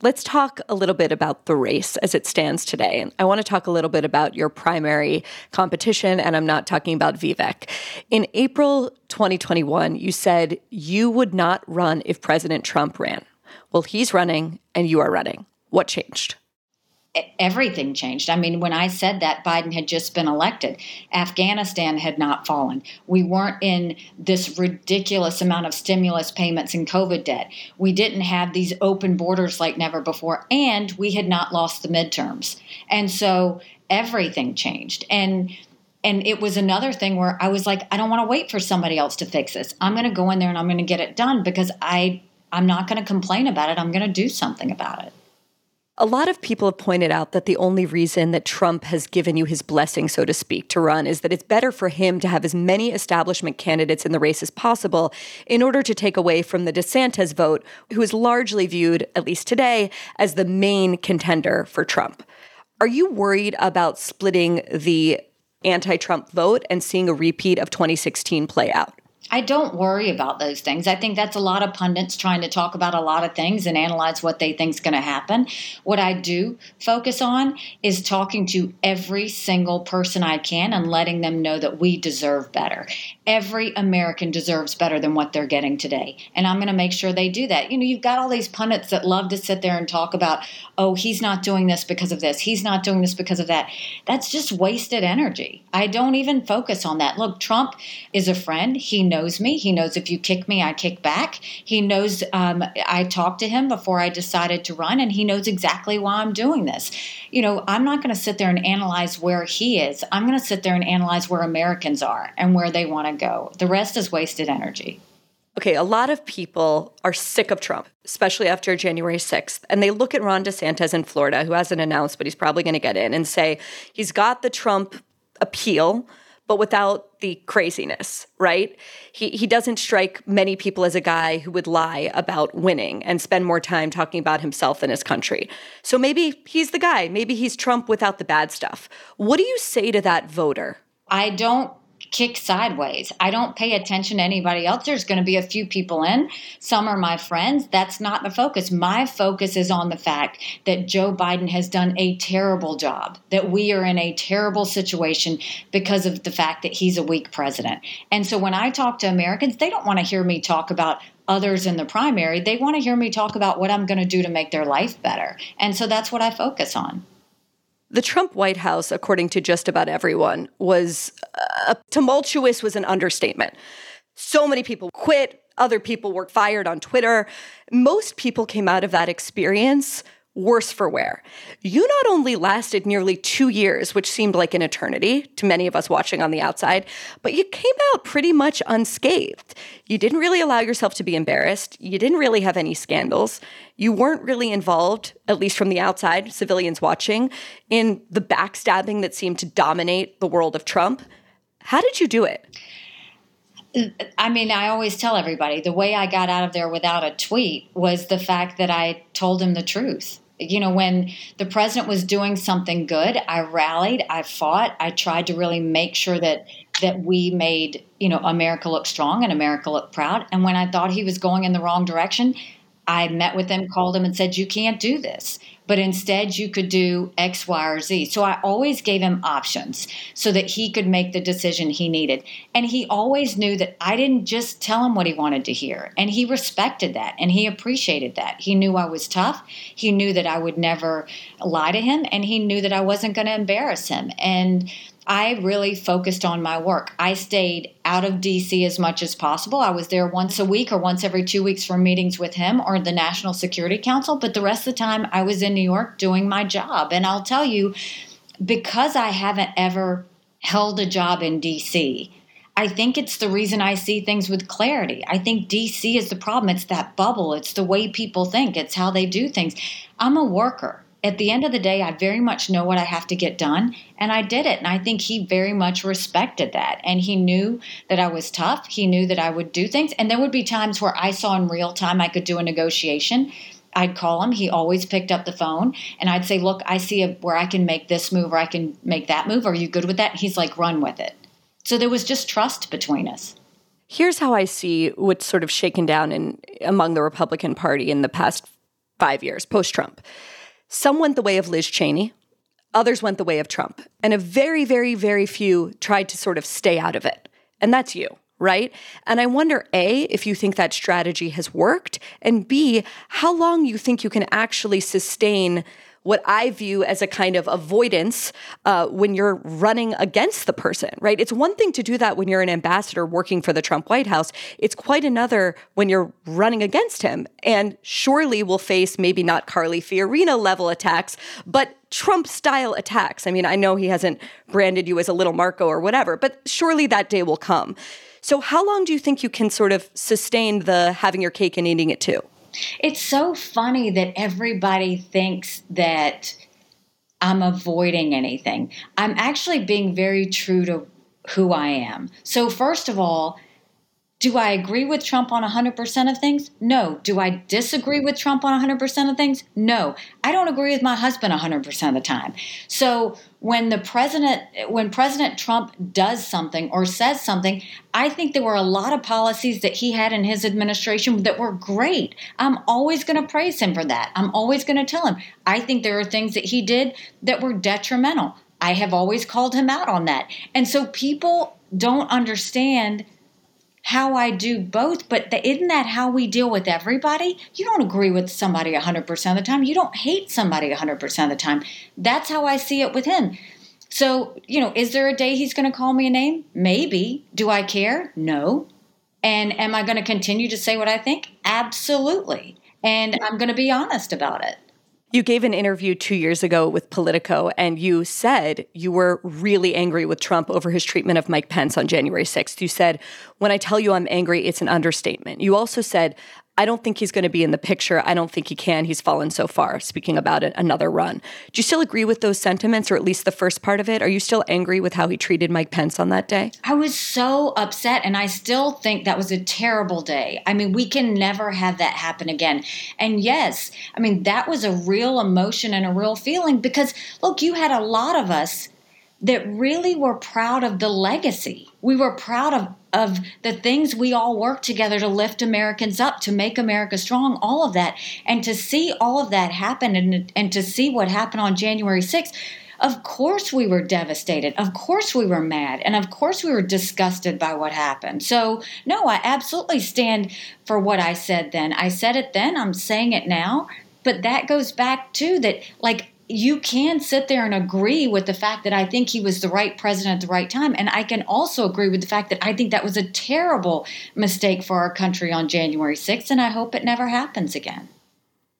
Let's talk a little bit about the race as it stands today. I want to talk a little bit about your primary competition, and I'm not talking about Vivek. In April twenty twenty-one, you said you would not run if President Trump ran. Well, he's running, and you are running. What changed? Everything changed. I mean, when I said that, Biden had just been elected. Afghanistan had not fallen. We weren't in this ridiculous amount of stimulus payments and COVID debt. We didn't have these open borders like never before, and we had not lost the midterms. And so everything changed. And and it was another thing where I was like, I don't want to wait for somebody else to fix this. I'm going to go in there and I'm going to get it done because I, I'm not going to complain about it. I'm going to do something about it. A lot of people have pointed out that the only reason that Trump has given you his blessing, so to speak, to run is that it's better for him to have as many establishment candidates in the race as possible in order to take away from the DeSantis vote, who is largely viewed, at least today, as the main contender for Trump. Are you worried about splitting the anti-Trump vote and seeing a repeat of twenty sixteen play out? I don't worry about those things. I think that's a lot of pundits trying to talk about a lot of things and analyze what they think is going to happen. What I do focus on is talking to every single person I can and letting them know that we deserve better. Every American deserves better than what they're getting today. And I'm going to make sure they do that. You know, you've got all these pundits that love to sit there and talk about, oh, he's not doing this because of this. He's not doing this because of that. That's just wasted energy. I don't even focus on that. Look, Trump is a friend. He knows. knows me. He knows if you kick me, I kick back. He knows um, I talked to him before I decided to run, and he knows exactly why I'm doing this. You know, I'm not going to sit there and analyze where he is. I'm going to sit there and analyze where Americans are and where they want to go. The rest is wasted energy. Okay, a lot of people are sick of Trump, especially after January sixth, and they look at Ron DeSantis in Florida, who hasn't announced, but he's probably going to get in, and say he's got the Trump appeal, but without the craziness, right? He he doesn't strike many people as a guy who would lie about winning and spend more time talking about himself than his country. So maybe he's the guy. Maybe he's Trump without the bad stuff. What do you say to that voter? I don't kick sideways. I don't pay attention to anybody else. There's going to be a few people in. Some are my friends. That's not the focus. My focus is on the fact that Joe Biden has done a terrible job, that we are in a terrible situation because of the fact that he's a weak president. And so when I talk to Americans, they don't want to hear me talk about others in the primary. They want to hear me talk about what I'm going to do to make their life better. And so that's what I focus on. The Trump White House, according to just about everyone, was uh, tumultuous was an understatement. So many people quit. Other people were fired on Twitter. Most people came out of that experience worse for wear. You not only lasted nearly two years, which seemed like an eternity to many of us watching on the outside, but you came out pretty much unscathed. You didn't really allow yourself to be embarrassed. You didn't really have any scandals. You weren't really involved, at least from the outside, civilians watching, in the backstabbing that seemed to dominate the world of Trump. How did you do it? I mean, I always tell everybody the way I got out of there without a tweet was the fact that I told him the truth. You know, when the president was doing something good, I rallied, I fought, I tried to really make sure that that we made, you know, America look strong and America look proud. And when I thought he was going in the wrong direction, I met with him, called him and said, you can't do this. But instead, you could do X, Y, or Z. So I always gave him options so that he could make the decision he needed. And he always knew that I didn't just tell him what he wanted to hear. And he respected that, and he appreciated that. He knew I was tough. He knew that I would never lie to him, and he knew that I wasn't going to embarrass him. And I really focused on my work. I stayed out of D C as much as possible. I was there once a week or once every two weeks for meetings with him or the National Security Council, but the rest of the time I was in New York doing my job. And I'll tell you, because I haven't ever held a job in D C, I think it's the reason I see things with clarity. I think D C is the problem. It's that bubble. It's the way people think. It's how they do things. I'm a worker. At the end of the day, I very much know what I have to get done, and I did it. And I think he very much respected that. And he knew that I was tough. He knew that I would do things. And there would be times where I saw in real time I could do a negotiation. I'd call him. He always picked up the phone. And I'd say, look, I see a, where I can make this move or I can make that move. Are you good with that? He's like, run with it. So there was just trust between us. Here's how I see what's sort of shaken down in among the Republican Party in the past five years, post-Trump. Some went the way of Liz Cheney, others went the way of Trump, and a very, very, very few tried to sort of stay out of it. And that's you, right? And I wonder, A, if you think that strategy has worked, and B, how long you think you can actually sustain what I view as a kind of avoidance uh, when you're running against the person, right? It's one thing to do that when you're an ambassador working for the Trump White House. It's quite another when you're running against him. And surely we'll face maybe not Carly Fiorina level attacks, but Trump-style attacks. I mean, I know he hasn't branded you as a little Marco or whatever, but surely that day will come. So how long do you think you can sort of sustain the having your cake and eating it too? It's so funny that everybody thinks that I'm avoiding anything. I'm actually being very true to who I am. So first of all, do I agree with Trump on one hundred percent of things? No. Do I disagree with Trump on one hundred percent of things? No. I don't agree with my husband one hundred percent of the time. So when the president, when President Trump does something or says something, I think there were a lot of policies that he had in his administration that were great. I'm always going to praise him for that. I'm always going to tell him. I think there are things that he did that were detrimental. I have always called him out on that. And so people don't understand how I do both, but the, isn't that how we deal with everybody? You don't agree with somebody one hundred percent of the time. You don't hate somebody one hundred percent of the time. That's how I see it with him. So, you know, is there a day he's going to call me a name? Maybe. Do I care? No. And am I going to continue to say what I think? Absolutely. And I'm going to be honest about it. You gave an interview two years ago with Politico, and you said you were really angry with Trump over his treatment of Mike Pence on January sixth. You said, when I tell you I'm angry, it's an understatement. You also said, I don't think he's going to be in the picture. I don't think he can. He's fallen so far, speaking about it, another run. Do you still agree with those sentiments, or at least the first part of it? Are you still angry with how he treated Mike Pence on that day? I was so upset, and I still think that was a terrible day. I mean, we can never have that happen again. And yes, I mean, that was a real emotion and a real feeling because, look, you had a lot of us that really were proud of the legacy. We were proud of of the things we all worked together to lift Americans up, to make America strong, all of that. And to see all of that happen and, and to see what happened on January sixth, of course we were devastated. Of course we were mad. And of course we were disgusted by what happened. So no, I absolutely stand for what I said then. I said it then, I'm saying it now. But that goes back to that, like, you can sit there and agree with the fact that I think he was the right president at the right time. And I can also agree with the fact that I think that was a terrible mistake for our country on January sixth, and I hope it never happens again.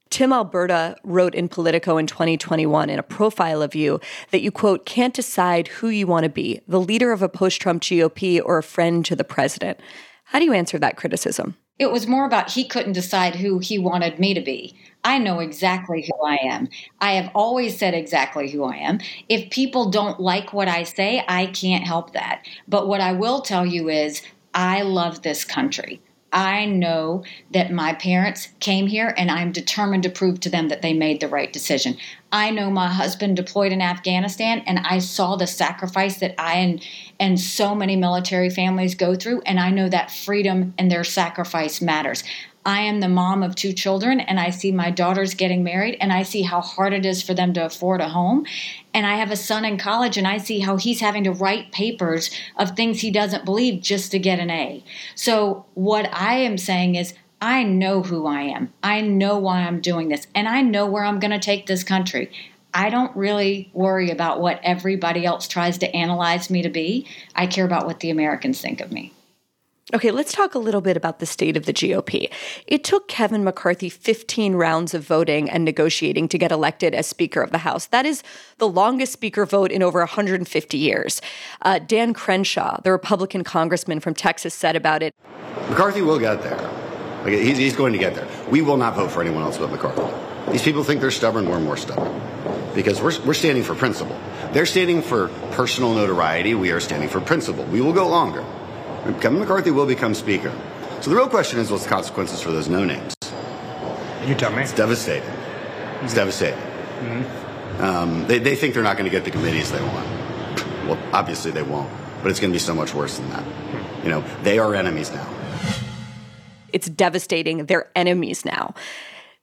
Tim Alberta wrote in Politico in twenty twenty-one in a profile of you that you, quote, can't decide who you want to be, the leader of a post-Trump G O P or a friend to the president. How do you answer that criticism? It was more about he couldn't decide who he wanted me to be. I know exactly who I am. I have always said exactly who I am. If people don't like what I say, I can't help that. But what I will tell you is I love this country. I know that my parents came here, and I'm determined to prove to them that they made the right decision. I know my husband deployed in Afghanistan, and I saw the sacrifice that I and, and so many military families go through, and I know that freedom and their sacrifice matters. I am the mom of two children, and I see my daughters getting married, and I see how hard it is for them to afford a home. And I have a son in college, and I see how he's having to write papers of things he doesn't believe just to get an A. So what I am saying is, I know who I am. I know why I'm doing this, and I know where I'm going to take this country. I don't really worry about what everybody else tries to analyze me to be. I care about what the Americans think of me. Okay, let's talk a little bit about the state of the G O P. It took Kevin McCarthy fifteen rounds of voting and negotiating to get elected as Speaker of the House. That is the longest Speaker vote in over one hundred fifty years. Uh, Dan Crenshaw, the Republican congressman from Texas, said about it, McCarthy will get there. Like, he's, he's going to get there. We will not vote for anyone else but McCarthy. These people think they're stubborn. We're more stubborn because we're, we're standing for principle. They're standing for personal notoriety. We are standing for principle. We will go longer. Kevin McCarthy will become Speaker. So the real question is, what's the consequences for those no-names? You tell me. It's devastating. Mm-hmm. It's devastating. Mm-hmm. Um, they, they think they're not going to get the committees they want. Well, obviously they won't, but it's going to be so much worse than that. You know, they are enemies now. It's devastating. They're enemies now.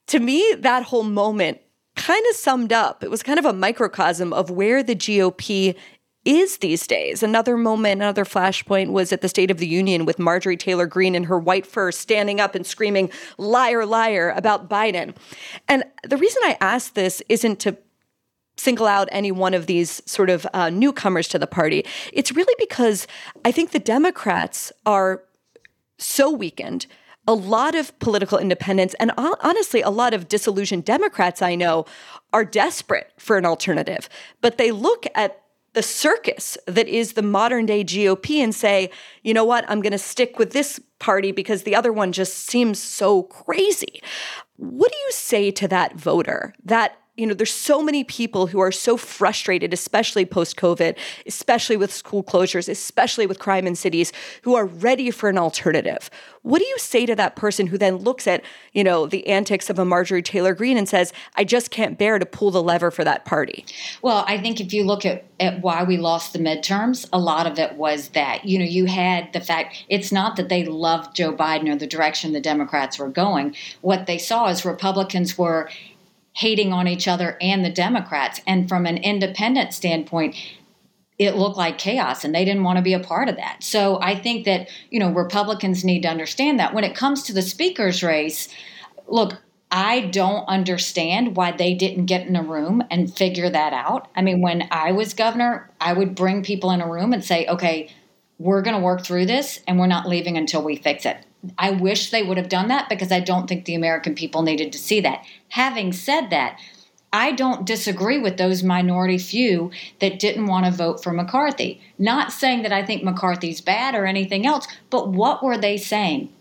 To me, that whole moment kind of summed up. It was kind of a microcosm of where the G O P is these days. Another moment, another flashpoint was at the State of the Union with Marjorie Taylor Greene in her white fur standing up and screaming, liar, liar, about Biden. And the reason I ask this isn't to single out any one of these sort of uh, newcomers to the party. It's really because I think the Democrats are so weakened. A lot of political independents, and honestly, a lot of disillusioned Democrats I know, are desperate for an alternative. But they look at the circus that is the modern-day G O P and say, you know what, I'm going to stick with this party because the other one just seems so crazy. What do you say to that voter? That, you know, there's so many people who are so frustrated, especially post-COVID, especially with school closures, especially with crime in cities, who are ready for an alternative. What do you say to that person who then looks at, you know, the antics of a Marjorie Taylor Greene and says, I just can't bear to pull the lever for that party? Well, I think if you look at, at why we lost the midterms, a lot of it was that, you know, you had the fact it's not that they loved Joe Biden or the direction the Democrats were going. What they saw is Republicans were hating on each other and the Democrats. And from an independent standpoint, it looked like chaos, and they didn't want to be a part of that. So I think that, you know, Republicans need to understand that. When it comes to the speaker's race, look, I don't understand why they didn't get in a room and figure that out. I mean, when I was governor, I would bring people in a room and say, okay, we're going to work through this, and we're not leaving until we fix it. I wish they would have done that because I don't think the American people needed to see that. Having said that, I don't disagree with those minority few that didn't want to vote for McCarthy. Not saying that I think McCarthy's bad or anything else, but what were they saying?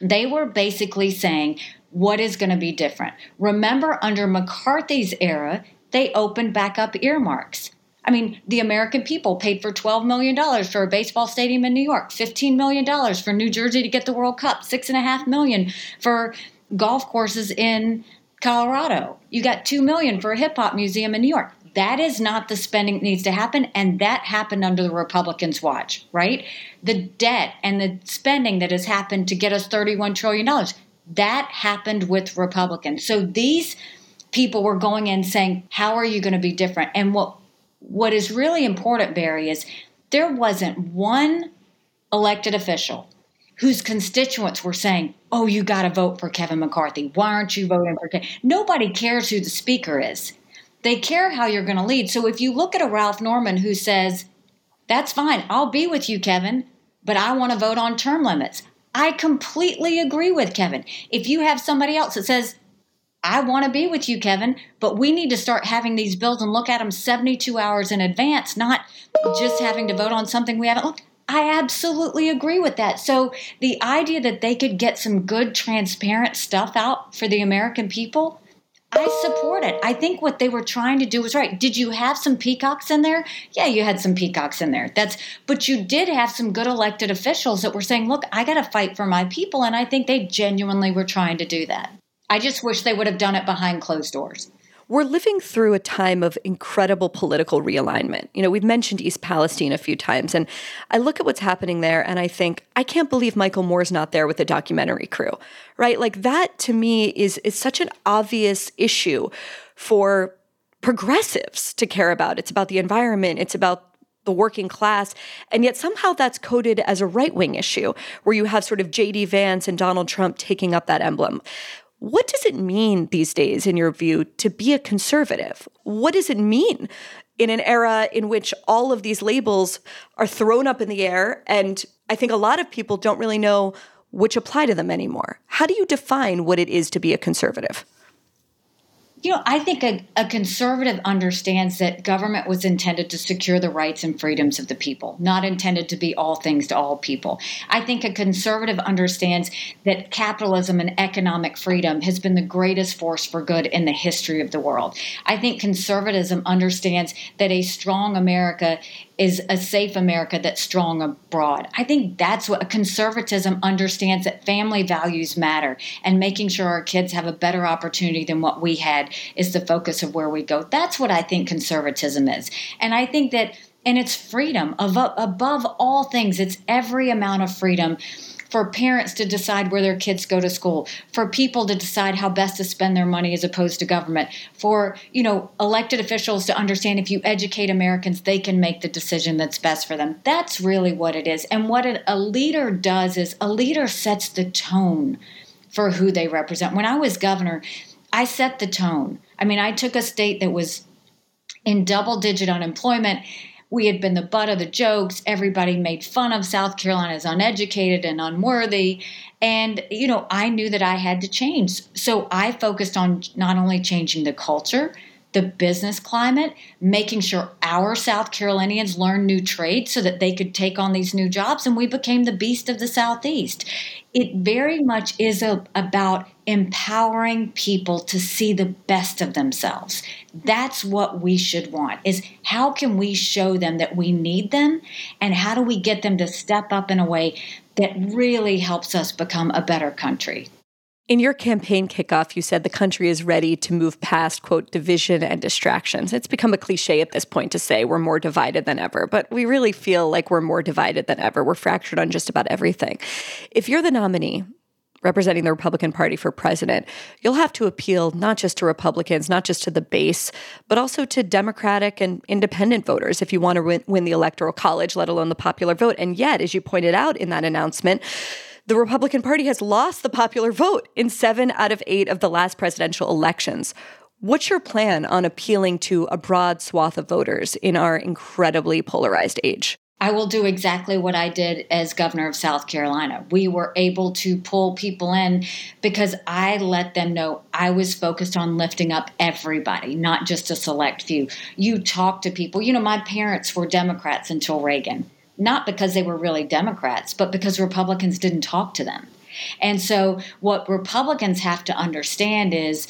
They were basically saying, what is going to be different? Remember, under McCarthy's era, they opened back up earmarks. I mean, the American people paid for twelve million dollars for a baseball stadium in New York, fifteen million dollars for New Jersey to get the World Cup, six and a half million dollars for golf courses in Colorado. You got two million dollars for a hip-hop museum in New York. That is not the spending that needs to happen, and that happened under the Republicans' watch, right? The debt and the spending that has happened to get us thirty-one trillion dollars, that happened with Republicans. So these people were going in saying, how are you going to be different? And what What is really important, Barry, is there wasn't one elected official whose constituents were saying, oh, you got to vote for Kevin McCarthy. Why aren't you voting for Kevin? Nobody cares who the speaker is. They care how you're going to lead. So if you look at a Ralph Norman who says, that's fine, I'll be with you, Kevin, but I want to vote on term limits. I completely agree with Kevin. If you have somebody else that says, I want to be with you, Kevin, but we need to start having these bills and look at them seventy-two hours in advance, not just having to vote on something we haven't looked. I absolutely agree with that. So the idea that they could get some good, transparent stuff out for the American people, I support it. I think what they were trying to do was right. Did you have some peacocks in there? Yeah, you had some peacocks in there. That's, but you did have some good elected officials that were saying, look, I got to fight for my people. And I think they genuinely were trying to do that. I just wish they would have done it behind closed doors. We're living through a time of incredible political realignment. You know, we've mentioned East Palestine a few times, and I look at what's happening there and I think, I can't believe Michael Moore's not there with the documentary crew, right? Like that to me is, is such an obvious issue for progressives to care about. It's about the environment. It's about the working class. And yet somehow that's coded as a right-wing issue where you have sort of J D Vance and Donald Trump taking up that emblem. What does it mean these days, in your view, to be a conservative? What does it mean in an era in which all of these labels are thrown up in the air and I think a lot of people don't really know which apply to them anymore? How do you define what it is to be a conservative? You know, I think a, a conservative understands that government was intended to secure the rights and freedoms of the people, not intended to be all things to all people. I think a conservative understands that capitalism and economic freedom has been the greatest force for good in the history of the world. I think conservatism understands that a strong America is a safe America that's strong abroad. I think that's what a conservatism understands, that family values matter and making sure our kids have a better opportunity than what we had is the focus of where we go. That's what I think conservatism is. And I think that, and it's freedom of, above all things, it's every amount of freedom for parents to decide where their kids go to school, for people to decide how best to spend their money as opposed to government, for, you know, elected officials to understand if you educate Americans, they can make the decision that's best for them. That's really what it is. And what a leader does is a leader sets the tone for who they represent. When I was governor, I set the tone. I mean, I took a state that was in double-digit unemployment. We had been the butt of the jokes. Everybody made fun of South Carolina as uneducated and unworthy. And, you know, I knew that I had to change. So I focused on not only changing the culture, the business climate, making sure our South Carolinians learn new trades so that they could take on these new jobs. And we became the beast of the Southeast. It very much is a, about empowering people to see the best of themselves. That's what we should want, is how can we show them that we need them, and how do we get them to step up in a way that really helps us become a better country? In your campaign kickoff, you said the country is ready to move past, quote, division and distractions. It's become a cliche at this point to say we're more divided than ever, but we really feel like we're more divided than ever. We're fractured on just about everything. If you're the nominee representing the Republican Party for president, you'll have to appeal not just to Republicans, not just to the base, but also to Democratic and independent voters if you want to win, win the Electoral College, let alone the popular vote. And yet, as you pointed out in that announcement, the Republican Party has lost the popular vote in seven out of eight of the last presidential elections. What's your plan on appealing to a broad swath of voters in our incredibly polarized age? I will do exactly what I did as governor of South Carolina. We were able to pull people in because I let them know I was focused on lifting up everybody, not just a select few. You talk to people. You know, my parents were Democrats until Reagan, not because they were really Democrats, but because Republicans didn't talk to them. And so what Republicans have to understand is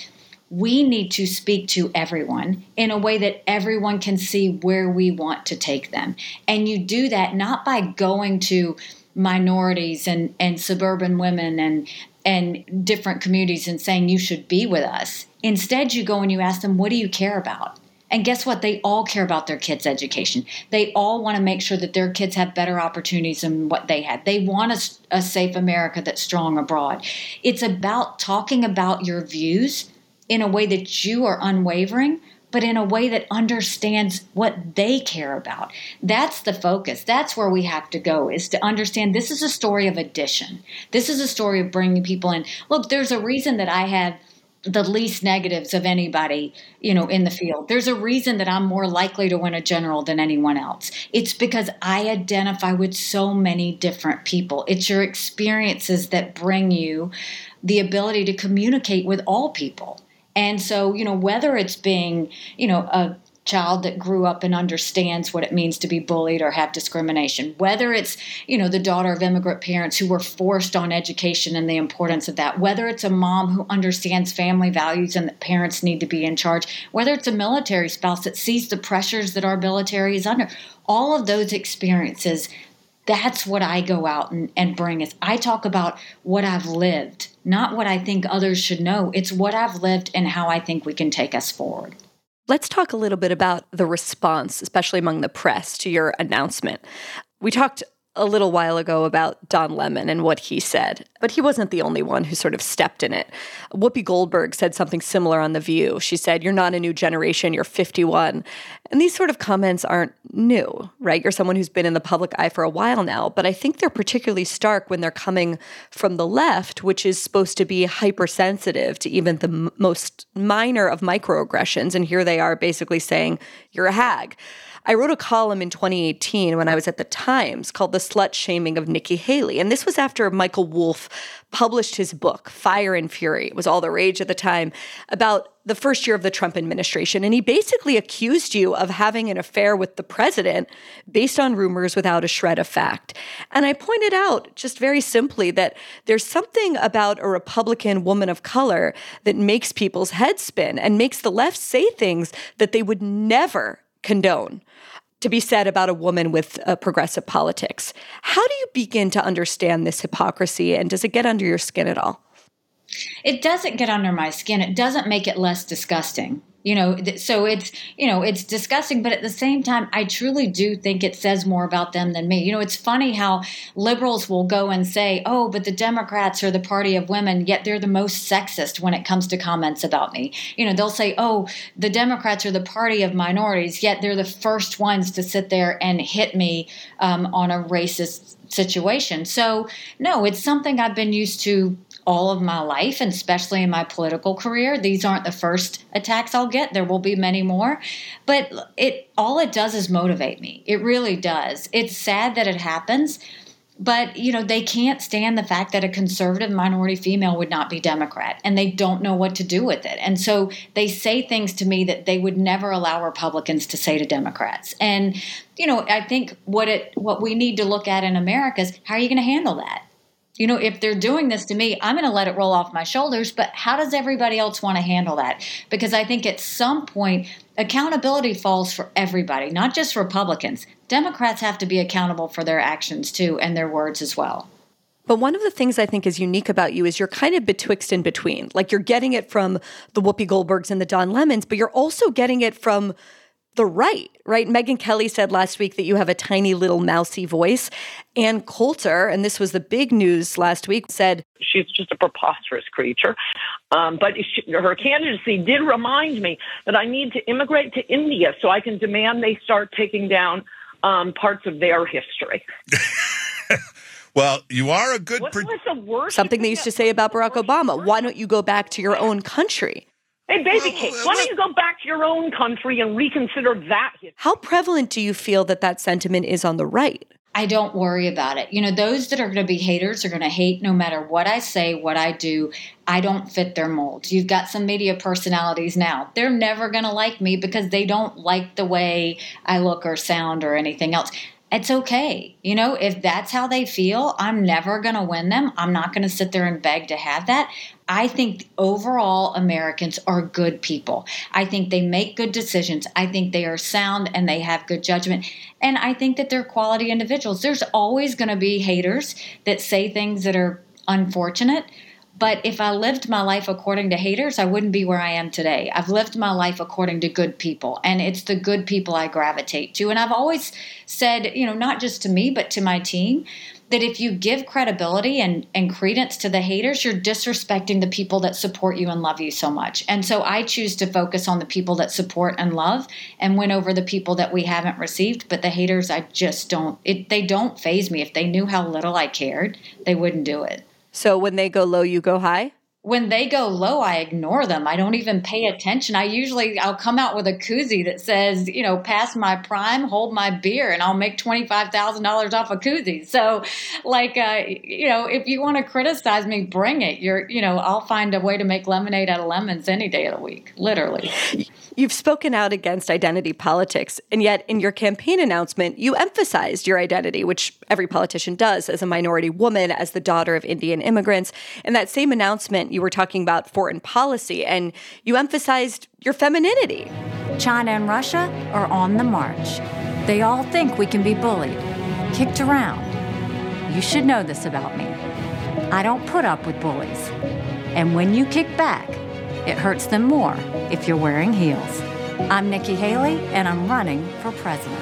we need to speak to everyone in a way that everyone can see where we want to take them. And you do that not by going to minorities and, and suburban women and, and different communities and saying you should be with us. Instead, you go and you ask them, what do you care about? And guess what? They all care about their kids' education. They all want to make sure that their kids have better opportunities than what they had. They want a, a safe America that's strong abroad. It's about talking about your views in a way that you are unwavering, but in a way that understands what they care about. That's the focus. That's where we have to go, is to understand this is a story of addition. This is a story of bringing people in. Look, there's a reason that I have the least negatives of anybody, you know, in the field. There's a reason that I'm more likely to win a general than anyone else. It's because I identify with so many different people. It's your experiences that bring you the ability to communicate with all people. And so, you know, whether it's being, you know, a child that grew up and understands what it means to be bullied or have discrimination, whether it's, you know, the daughter of immigrant parents who were forced on education and the importance of that, whether it's a mom who understands family values and that parents need to be in charge, whether it's a military spouse that sees the pressures that our military is under, all of those experiences. That's what I go out and, and bring is I talk about what I've lived, not what I think others should know. It's what I've lived and how I think we can take us forward. Let's talk a little bit about the response, especially among the press, to your announcement. We talked a little while ago about Don Lemon and what he said, but he wasn't the only one who sort of stepped in it. Whoopi Goldberg said something similar on The View. She said, "You're not a new generation, you're fifty-one. And these sort of comments aren't new, right? You're someone who's been in the public eye for a while now, but I think they're particularly stark when they're coming from the left, which is supposed to be hypersensitive to even the m- most minor of microaggressions. And here they are basically saying, you're a hag. I wrote a column in twenty eighteen when I was at the Times called The Slut Shaming of Nikki Haley. And this was after Michael Wolff published his book, Fire and Fury. It was all the rage at the time, about the first year of the Trump administration. And he basically accused you of having an affair with the president based on rumors without a shred of fact. And I pointed out just very simply that there's something about a Republican woman of color that makes people's heads spin and makes the left say things that they would never condone to be said about a woman with uh, progressive politics. How do you begin to understand this hypocrisy, and does it get under your skin at all? It doesn't get under my skin. It doesn't make it less disgusting. You know, th- so it's, you know, it's disgusting, but at the same time, I truly do think it says more about them than me. You know, it's funny how liberals will go and say, oh, but the Democrats are the party of women, yet they're the most sexist when it comes to comments about me. You know, they'll say, oh, the Democrats are the party of minorities, yet they're the first ones to sit there and hit me um, on a racist situation. So, no, it's something I've been used to all of my life, and especially in my political career. These aren't the first attacks I'll get. There will be many more. But it all it does is motivate me. It really does. It's sad that it happens, but you know, they can't stand the fact that a conservative minority female would not be Democrat, and they don't know what to do with it. And so they say things to me that they would never allow Republicans to say to Democrats. And you know, I think what it what we need to look at in America is, how are you going to handle that? You know, if they're doing this to me, I'm going to let it roll off my shoulders, but how does everybody else want to handle that? Because I think at some point, accountability falls for everybody, not just Republicans. Democrats have to be accountable for their actions too, and their words as well. But one of the things I think is unique about you is you're kind of betwixt and between. Like, you're getting it from the Whoopi Goldbergs and the Don Lemons, but you're also getting it from the right, right? Megyn Kelly said last week that you have a tiny little mousy voice. Ann Coulter, and this was the big news last week, said she's just a preposterous creature. Um, but she, her candidacy did remind me that I need to immigrate to India so I can demand they start taking down um, parts of their history. Well, you are a good... What pre- was the worst? Something they used to say about Barack Obama. Why don't you go back to your own country? Hey, baby Kate, why don't you go back to your own country and reconsider that? How prevalent do you feel that that sentiment is on the right? I don't worry about it. You know, those that are going to be haters are going to hate no matter what I say, what I do. I don't fit their mold. You've got some media personalities now. They're never going to like me because they don't like the way I look or sound or anything else. It's okay. You know, if that's how they feel, I'm never going to win them. I'm not going to sit there and beg to have that. I think overall Americans are good people. I think they make good decisions. I think they are sound and they have good judgment. And I think that they're quality individuals. There's always going to be haters that say things that are unfortunate. But if I lived my life according to haters, I wouldn't be where I am today. I've lived my life according to good people, and it's the good people I gravitate to. And I've always said, you know, not just to me, but to my team, that if you give credibility and, and credence to the haters, you're disrespecting the people that support you and love you so much. And so I choose to focus on the people that support and love and win over the people that we haven't received. But the haters, I just don't, it, they don't faze me. If they knew how little I cared, they wouldn't do it. So when they go low, you go high? when they go low, I ignore them. I don't even pay attention. I usually, I'll come out with a koozie that says, you know, pass my prime, hold my beer, and I'll make twenty-five thousand dollars off a koozie. So like, uh, you know, if you want to criticize me, bring it. You're, you know, I'll find a way to make lemonade out of lemons any day of the week, literally. You've spoken out against identity politics, and yet in your campaign announcement, you emphasized your identity, which every politician does, as a minority woman, as the daughter of Indian immigrants. In that same announcement, you were talking about foreign policy, and you emphasized your femininity. China and Russia are on the march. They all think we can be bullied, kicked around. You should know this about me. I don't put up with bullies. And when you kick back, it hurts them more if you're wearing heels. I'm Nikki Haley, and I'm running for president.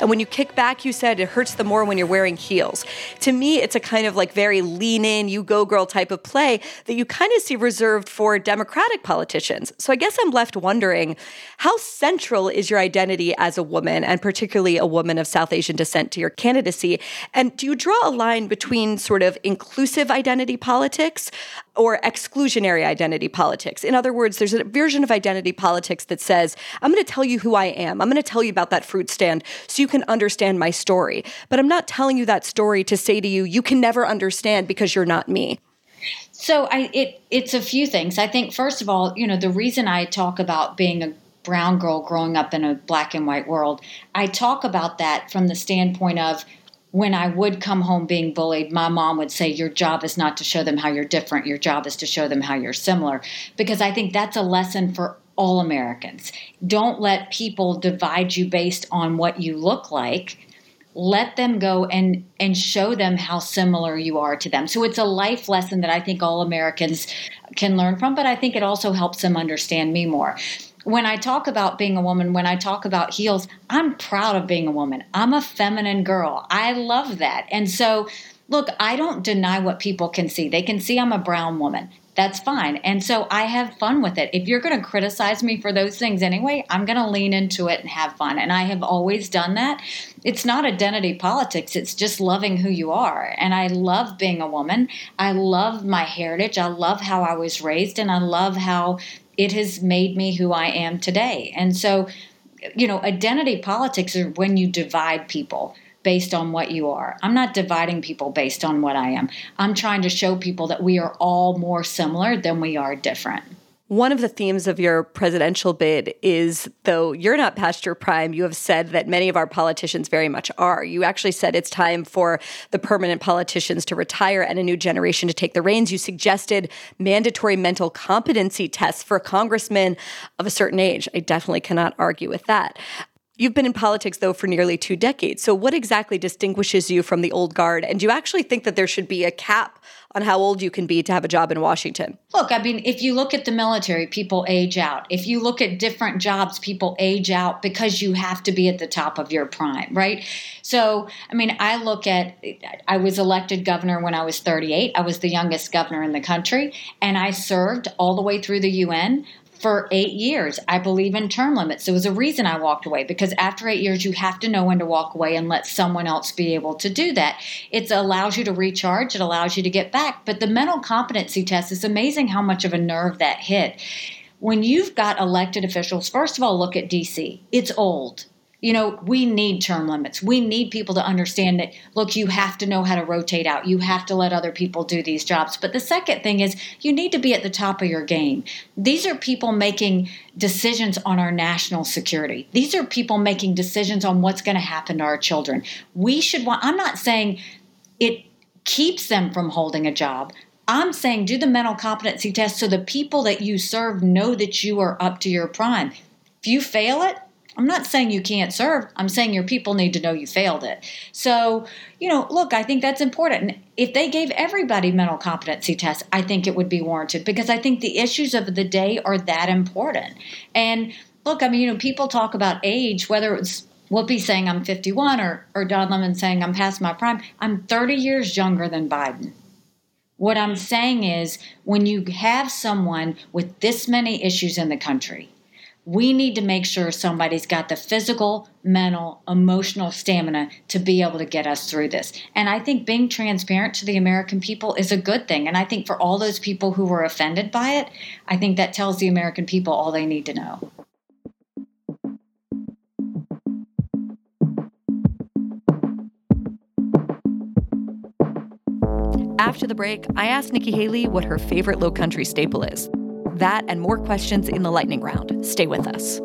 And when you kick back, you said it hurts them more when you're wearing heels. To me, it's a kind of like very lean in, you go girl type of play that you kind of see reserved for Democratic politicians. So I guess I'm left wondering, how central is your identity as a woman, and particularly a woman of South Asian descent, to your candidacy? And do you draw a line between sort of inclusive identity politics or exclusionary identity politics? In other words, there's a version of identity politics that says, I'm going to tell you who I am. I'm going to tell you about that fruit stand so you can understand my story. But I'm not telling you that story to say to you, you can never understand because you're not me. So I, it, it's a few things. I think, first of all, you know, the reason I talk about being a brown girl growing up in a black and white world, I talk about that from the standpoint of, when I would come home being bullied, my mom would say, your job is not to show them how you're different. Your job is to show them how you're similar. Because I think that's a lesson for all Americans. Don't let people divide you based on what you look like. Let them go and, and show them how similar you are to them. So it's a life lesson that I think all Americans can learn from, but I think it also helps them understand me more. When I talk about being a woman, when I talk about heels, I'm proud of being a woman. I'm a feminine girl. I love that. And so, look, I don't deny what people can see. They can see I'm a brown woman. That's fine. And so I have fun with it. If you're going to criticize me for those things anyway, I'm going to lean into it and have fun. And I have always done that. It's not identity politics. It's just loving who you are. And I love being a woman. I love my heritage. I love how I was raised, and I love how it has made me who I am today. And so, you know, identity politics are when you divide people based on what you are. I'm not dividing people based on what I am. I'm trying to show people that we are all more similar than we are different. One of the themes of your presidential bid is, though you're not past your prime, you have said that many of our politicians very much are. You actually said it's time for the permanent politicians to retire and a new generation to take the reins. You suggested mandatory mental competency tests for congressmen of a certain age. I definitely cannot argue with that. You've been in politics, though, for nearly two decades. So what exactly distinguishes you from the old guard? And do you actually think that there should be a cap on how old you can be to have a job in Washington? Look, I mean, if you look at the military, people age out. If you look at different jobs, people age out because you have to be at the top of your prime, right? So, I mean, I look at, I was elected governor when I was thirty-eight. I was the youngest governor in the country, and I served all the way through the U N for eight years. I believe in term limits. There was a reason I walked away, because after eight years, you have to know when to walk away and let someone else be able to do that. It allows you to recharge. It allows you to get back. But the mental competency test, it's amazing how much of a nerve that hit. When you've got elected officials, first of all, look at D C. It's old. You know, we need term limits. We need people to understand that, look, you have to know how to rotate out. You have to let other people do these jobs. But the second thing is, you need to be at the top of your game. These are people making decisions on our national security. These are people making decisions on what's going to happen to our children. We should want, I'm not saying it keeps them from holding a job. I'm saying do the mental competency test so the people that you serve know that you are up to your prime. If you fail it, I'm not saying you can't serve. I'm saying your people need to know you failed it. So, you know, look, I think that's important. And if they gave everybody mental competency tests, I think it would be warranted, because I think the issues of the day are that important. And look, I mean, you know, people talk about age, whether it's Whoopi saying I'm fifty-one or, or Don Lemon saying I'm past my prime. I'm thirty years younger than Biden. What I'm saying is, when you have someone with this many issues in the country, we need to make sure somebody's got the physical, mental, emotional stamina to be able to get us through this. And I think being transparent to the American people is a good thing. And I think for all those people who were offended by it, I think that tells the American people all they need to know. After the break, I asked Nikki Haley what her favorite Lowcountry staple is. That and more questions in the lightning round. Stay with us.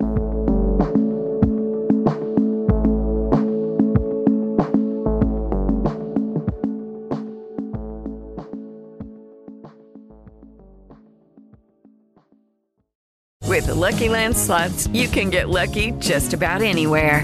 With the Lucky Land Slots, you can get lucky just about anywhere.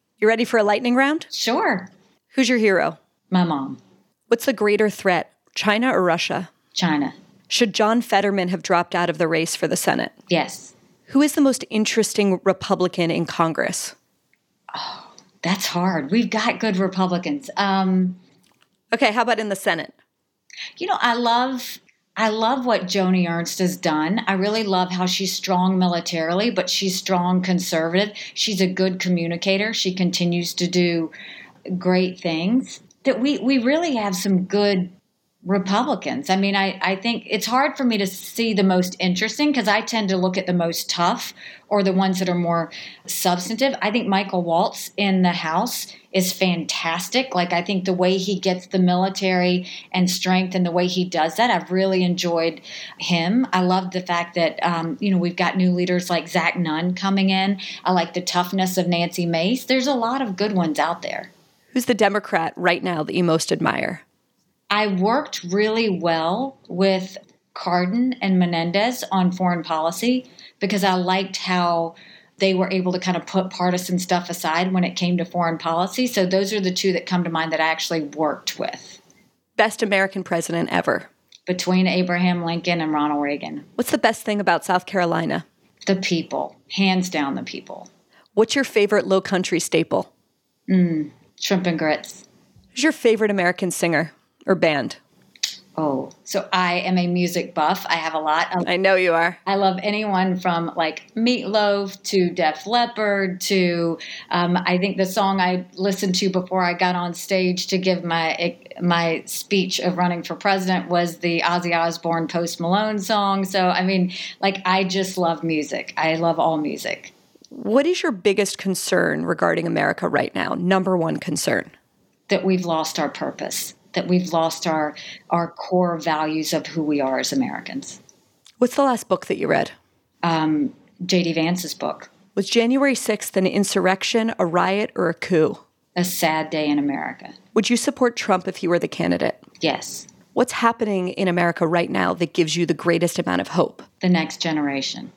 You ready for a lightning round? Sure. Who's your hero? My mom. What's the greater threat, China or Russia? China. Should John Fetterman have dropped out of the race for the Senate? Yes. Who is the most interesting Republican in Congress? Oh, that's hard. We've got good Republicans. Um, okay, how about in the Senate? You know, I love... I love what Joni Ernst has done. I really love how she's strong militarily, but she's strong conservative. She's a good communicator. She continues to do great things. That we, we really have some good Republicans. I mean, I, I think it's hard for me to see the most interesting because I tend to look at the most tough or the ones that are more substantive. I think Michael Waltz in the House is fantastic. Like, I think the way he gets the military and strength and the way he does that, I've really enjoyed him. I love the fact that, um, you know, we've got new leaders like Zach Nunn coming in. I like the toughness of Nancy Mace. There's a lot of good ones out there. Who's the Democrat right now that you most admire? I worked really well with Cardin and Menendez on foreign policy because I liked how they were able to kind of put partisan stuff aside when it came to foreign policy. So those are the two that come to mind that I actually worked with. Best American president ever? Between Abraham Lincoln and Ronald Reagan. What's the best thing about South Carolina? The people. Hands down, the people. What's your favorite Lowcountry staple? Mm, shrimp and grits. Who's your favorite American singer or band? Oh, so I am a music buff. I have a lot. Of, I know you are. I love anyone from like Meatloaf to Def Leppard to, um, I think the song I listened to before I got on stage to give my my speech of running for president was the Ozzy Osbourne Post Malone song. So, I mean, like I just love music. I love all music. What is your biggest concern regarding America right now? Number one concern? That we've lost our purpose. That we've lost our our core values of who we are as Americans. What's the last book that you read? Um, J D Vance's book. Was January sixth an insurrection, a riot, or a coup? A sad day in America. Would you support Trump if he were the candidate? Yes. What's happening in America right now that gives you the greatest amount of hope? The next generation.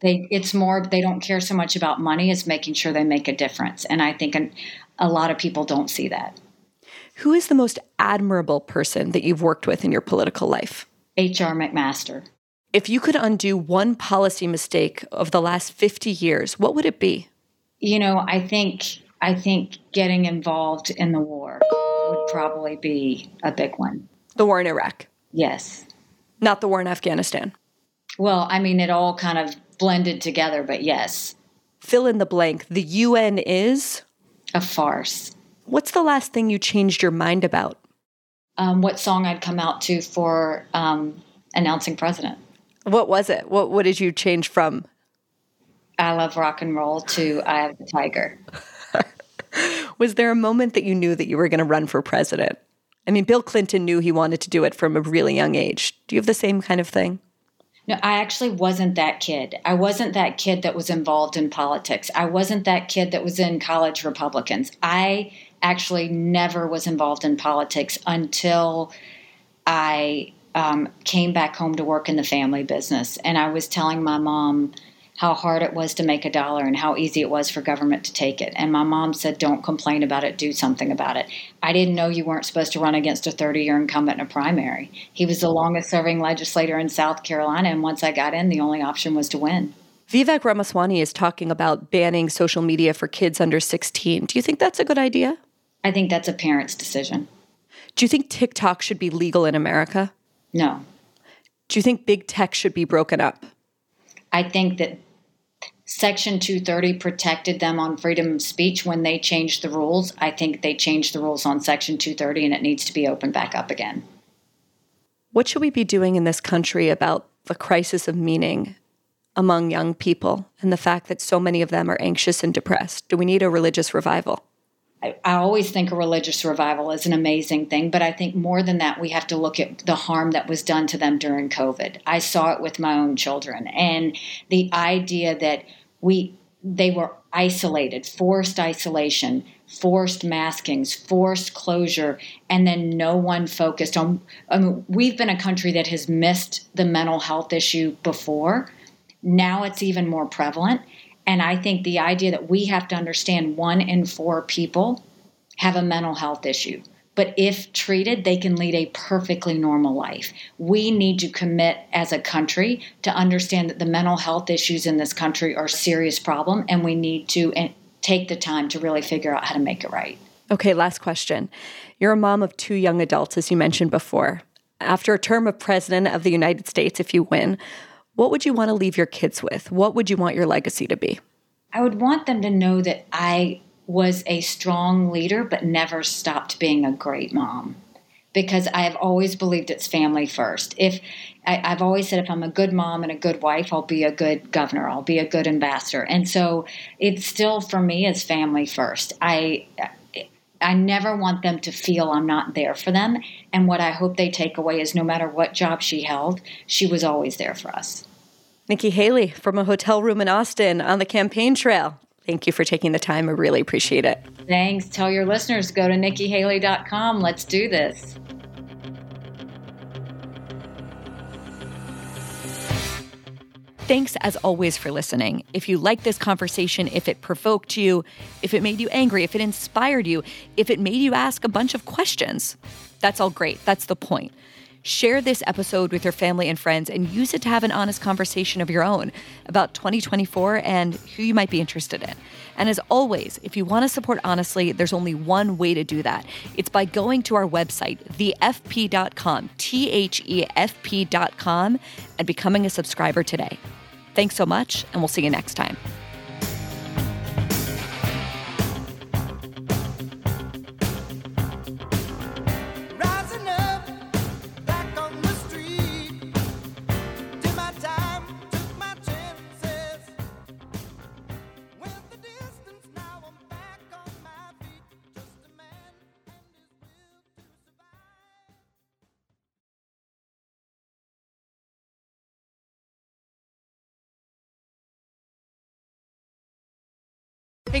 They, it's more, they don't care so much about money as making sure they make a difference. And I think an, a lot of people don't see that. Who is the most admirable person that you've worked with in your political life? H R McMaster. If you could undo one policy mistake of the last fifty years, what would it be? You know, I think I think getting involved in the war would probably be a big one. The war in Iraq? Yes. Not the war in Afghanistan? Well, I mean, it all kind of blended together, but yes. Fill in the blank. The U N is? A farce. What's the last thing you changed your mind about? Um, what song I'd come out to for um, announcing president. What was it? What What did you change from? I love rock and roll to I have the tiger. Was there a moment that you knew that you were going to run for president? I mean, Bill Clinton knew he wanted to do it from a really young age. Do you have the same kind of thing? No, I actually wasn't that kid. I wasn't that kid that was involved in politics. I wasn't that kid that was in college Republicans. I actually never was involved in politics until I um, came back home to work in the family business. And I was telling my mom how hard it was to make a dollar and how easy it was for government to take it. And my mom said, don't complain about it, do something about it. I didn't know you weren't supposed to run against a thirty-year incumbent in a primary. He was the longest-serving legislator in South Carolina, and once I got in, the only option was to win. Vivek Ramaswamy is talking about banning social media for kids under sixteen. Do you think that's a good idea? I think that's a parent's decision. Do you think TikTok should be legal in America? No. Do you think big tech should be broken up? I think that Section two thirty protected them on freedom of speech when they changed the rules. I think they changed the rules on Section two thirty, and it needs to be opened back up again. What should we be doing in this country about the crisis of meaning among young people and the fact that so many of them are anxious and depressed? Do we need a religious revival? I, I always think a religious revival is an amazing thing, but I think more than that, we have to look at the harm that was done to them during COVID. I saw it with my own children, and the idea that we they were isolated, forced isolation, forced maskings, forced closure, and then no one focused on, I mean, we've been a country that has missed the mental health issue before. Now it's even more prevalent. And I think the idea that we have to understand one in four people have a mental health issue. But if treated, they can lead a perfectly normal life. We need to commit as a country to understand that the mental health issues in this country are a serious problem, and we need to take the time to really figure out how to make it right. Okay, last question. You're a mom of two young adults, as you mentioned before. After a term of president of the United States, if you win, what would you want to leave your kids with? What would you want your legacy to be? I would want them to know that I was a strong leader, but never stopped being a great mom, because I have always believed it's family first. If I, I've always said, if I'm a good mom and a good wife, I'll be a good governor. I'll be a good ambassador. And so it's still, for me, is family first. I I never want them to feel I'm not there for them. And what I hope they take away is no matter what job she held, she was always there for us. Nikki Haley, from a hotel room in Austin on the campaign trail, thank you for taking the time. I really appreciate it. Thanks. Tell your listeners, go to nikki haley dot com. Let's do this. Thanks, as always, for listening. If you liked this conversation, if it provoked you, if it made you angry, if it inspired you, if it made you ask a bunch of questions, that's all great. That's the point. Share this episode with your family and friends and use it to have an honest conversation of your own about twenty twenty-four and who you might be interested in. And as always, if you want to support Honestly, there's only one way to do that. It's by going to our website, the f p dot com, T H E F P dot com, and becoming a subscriber today. Thanks so much, and we'll see you next time. Hey,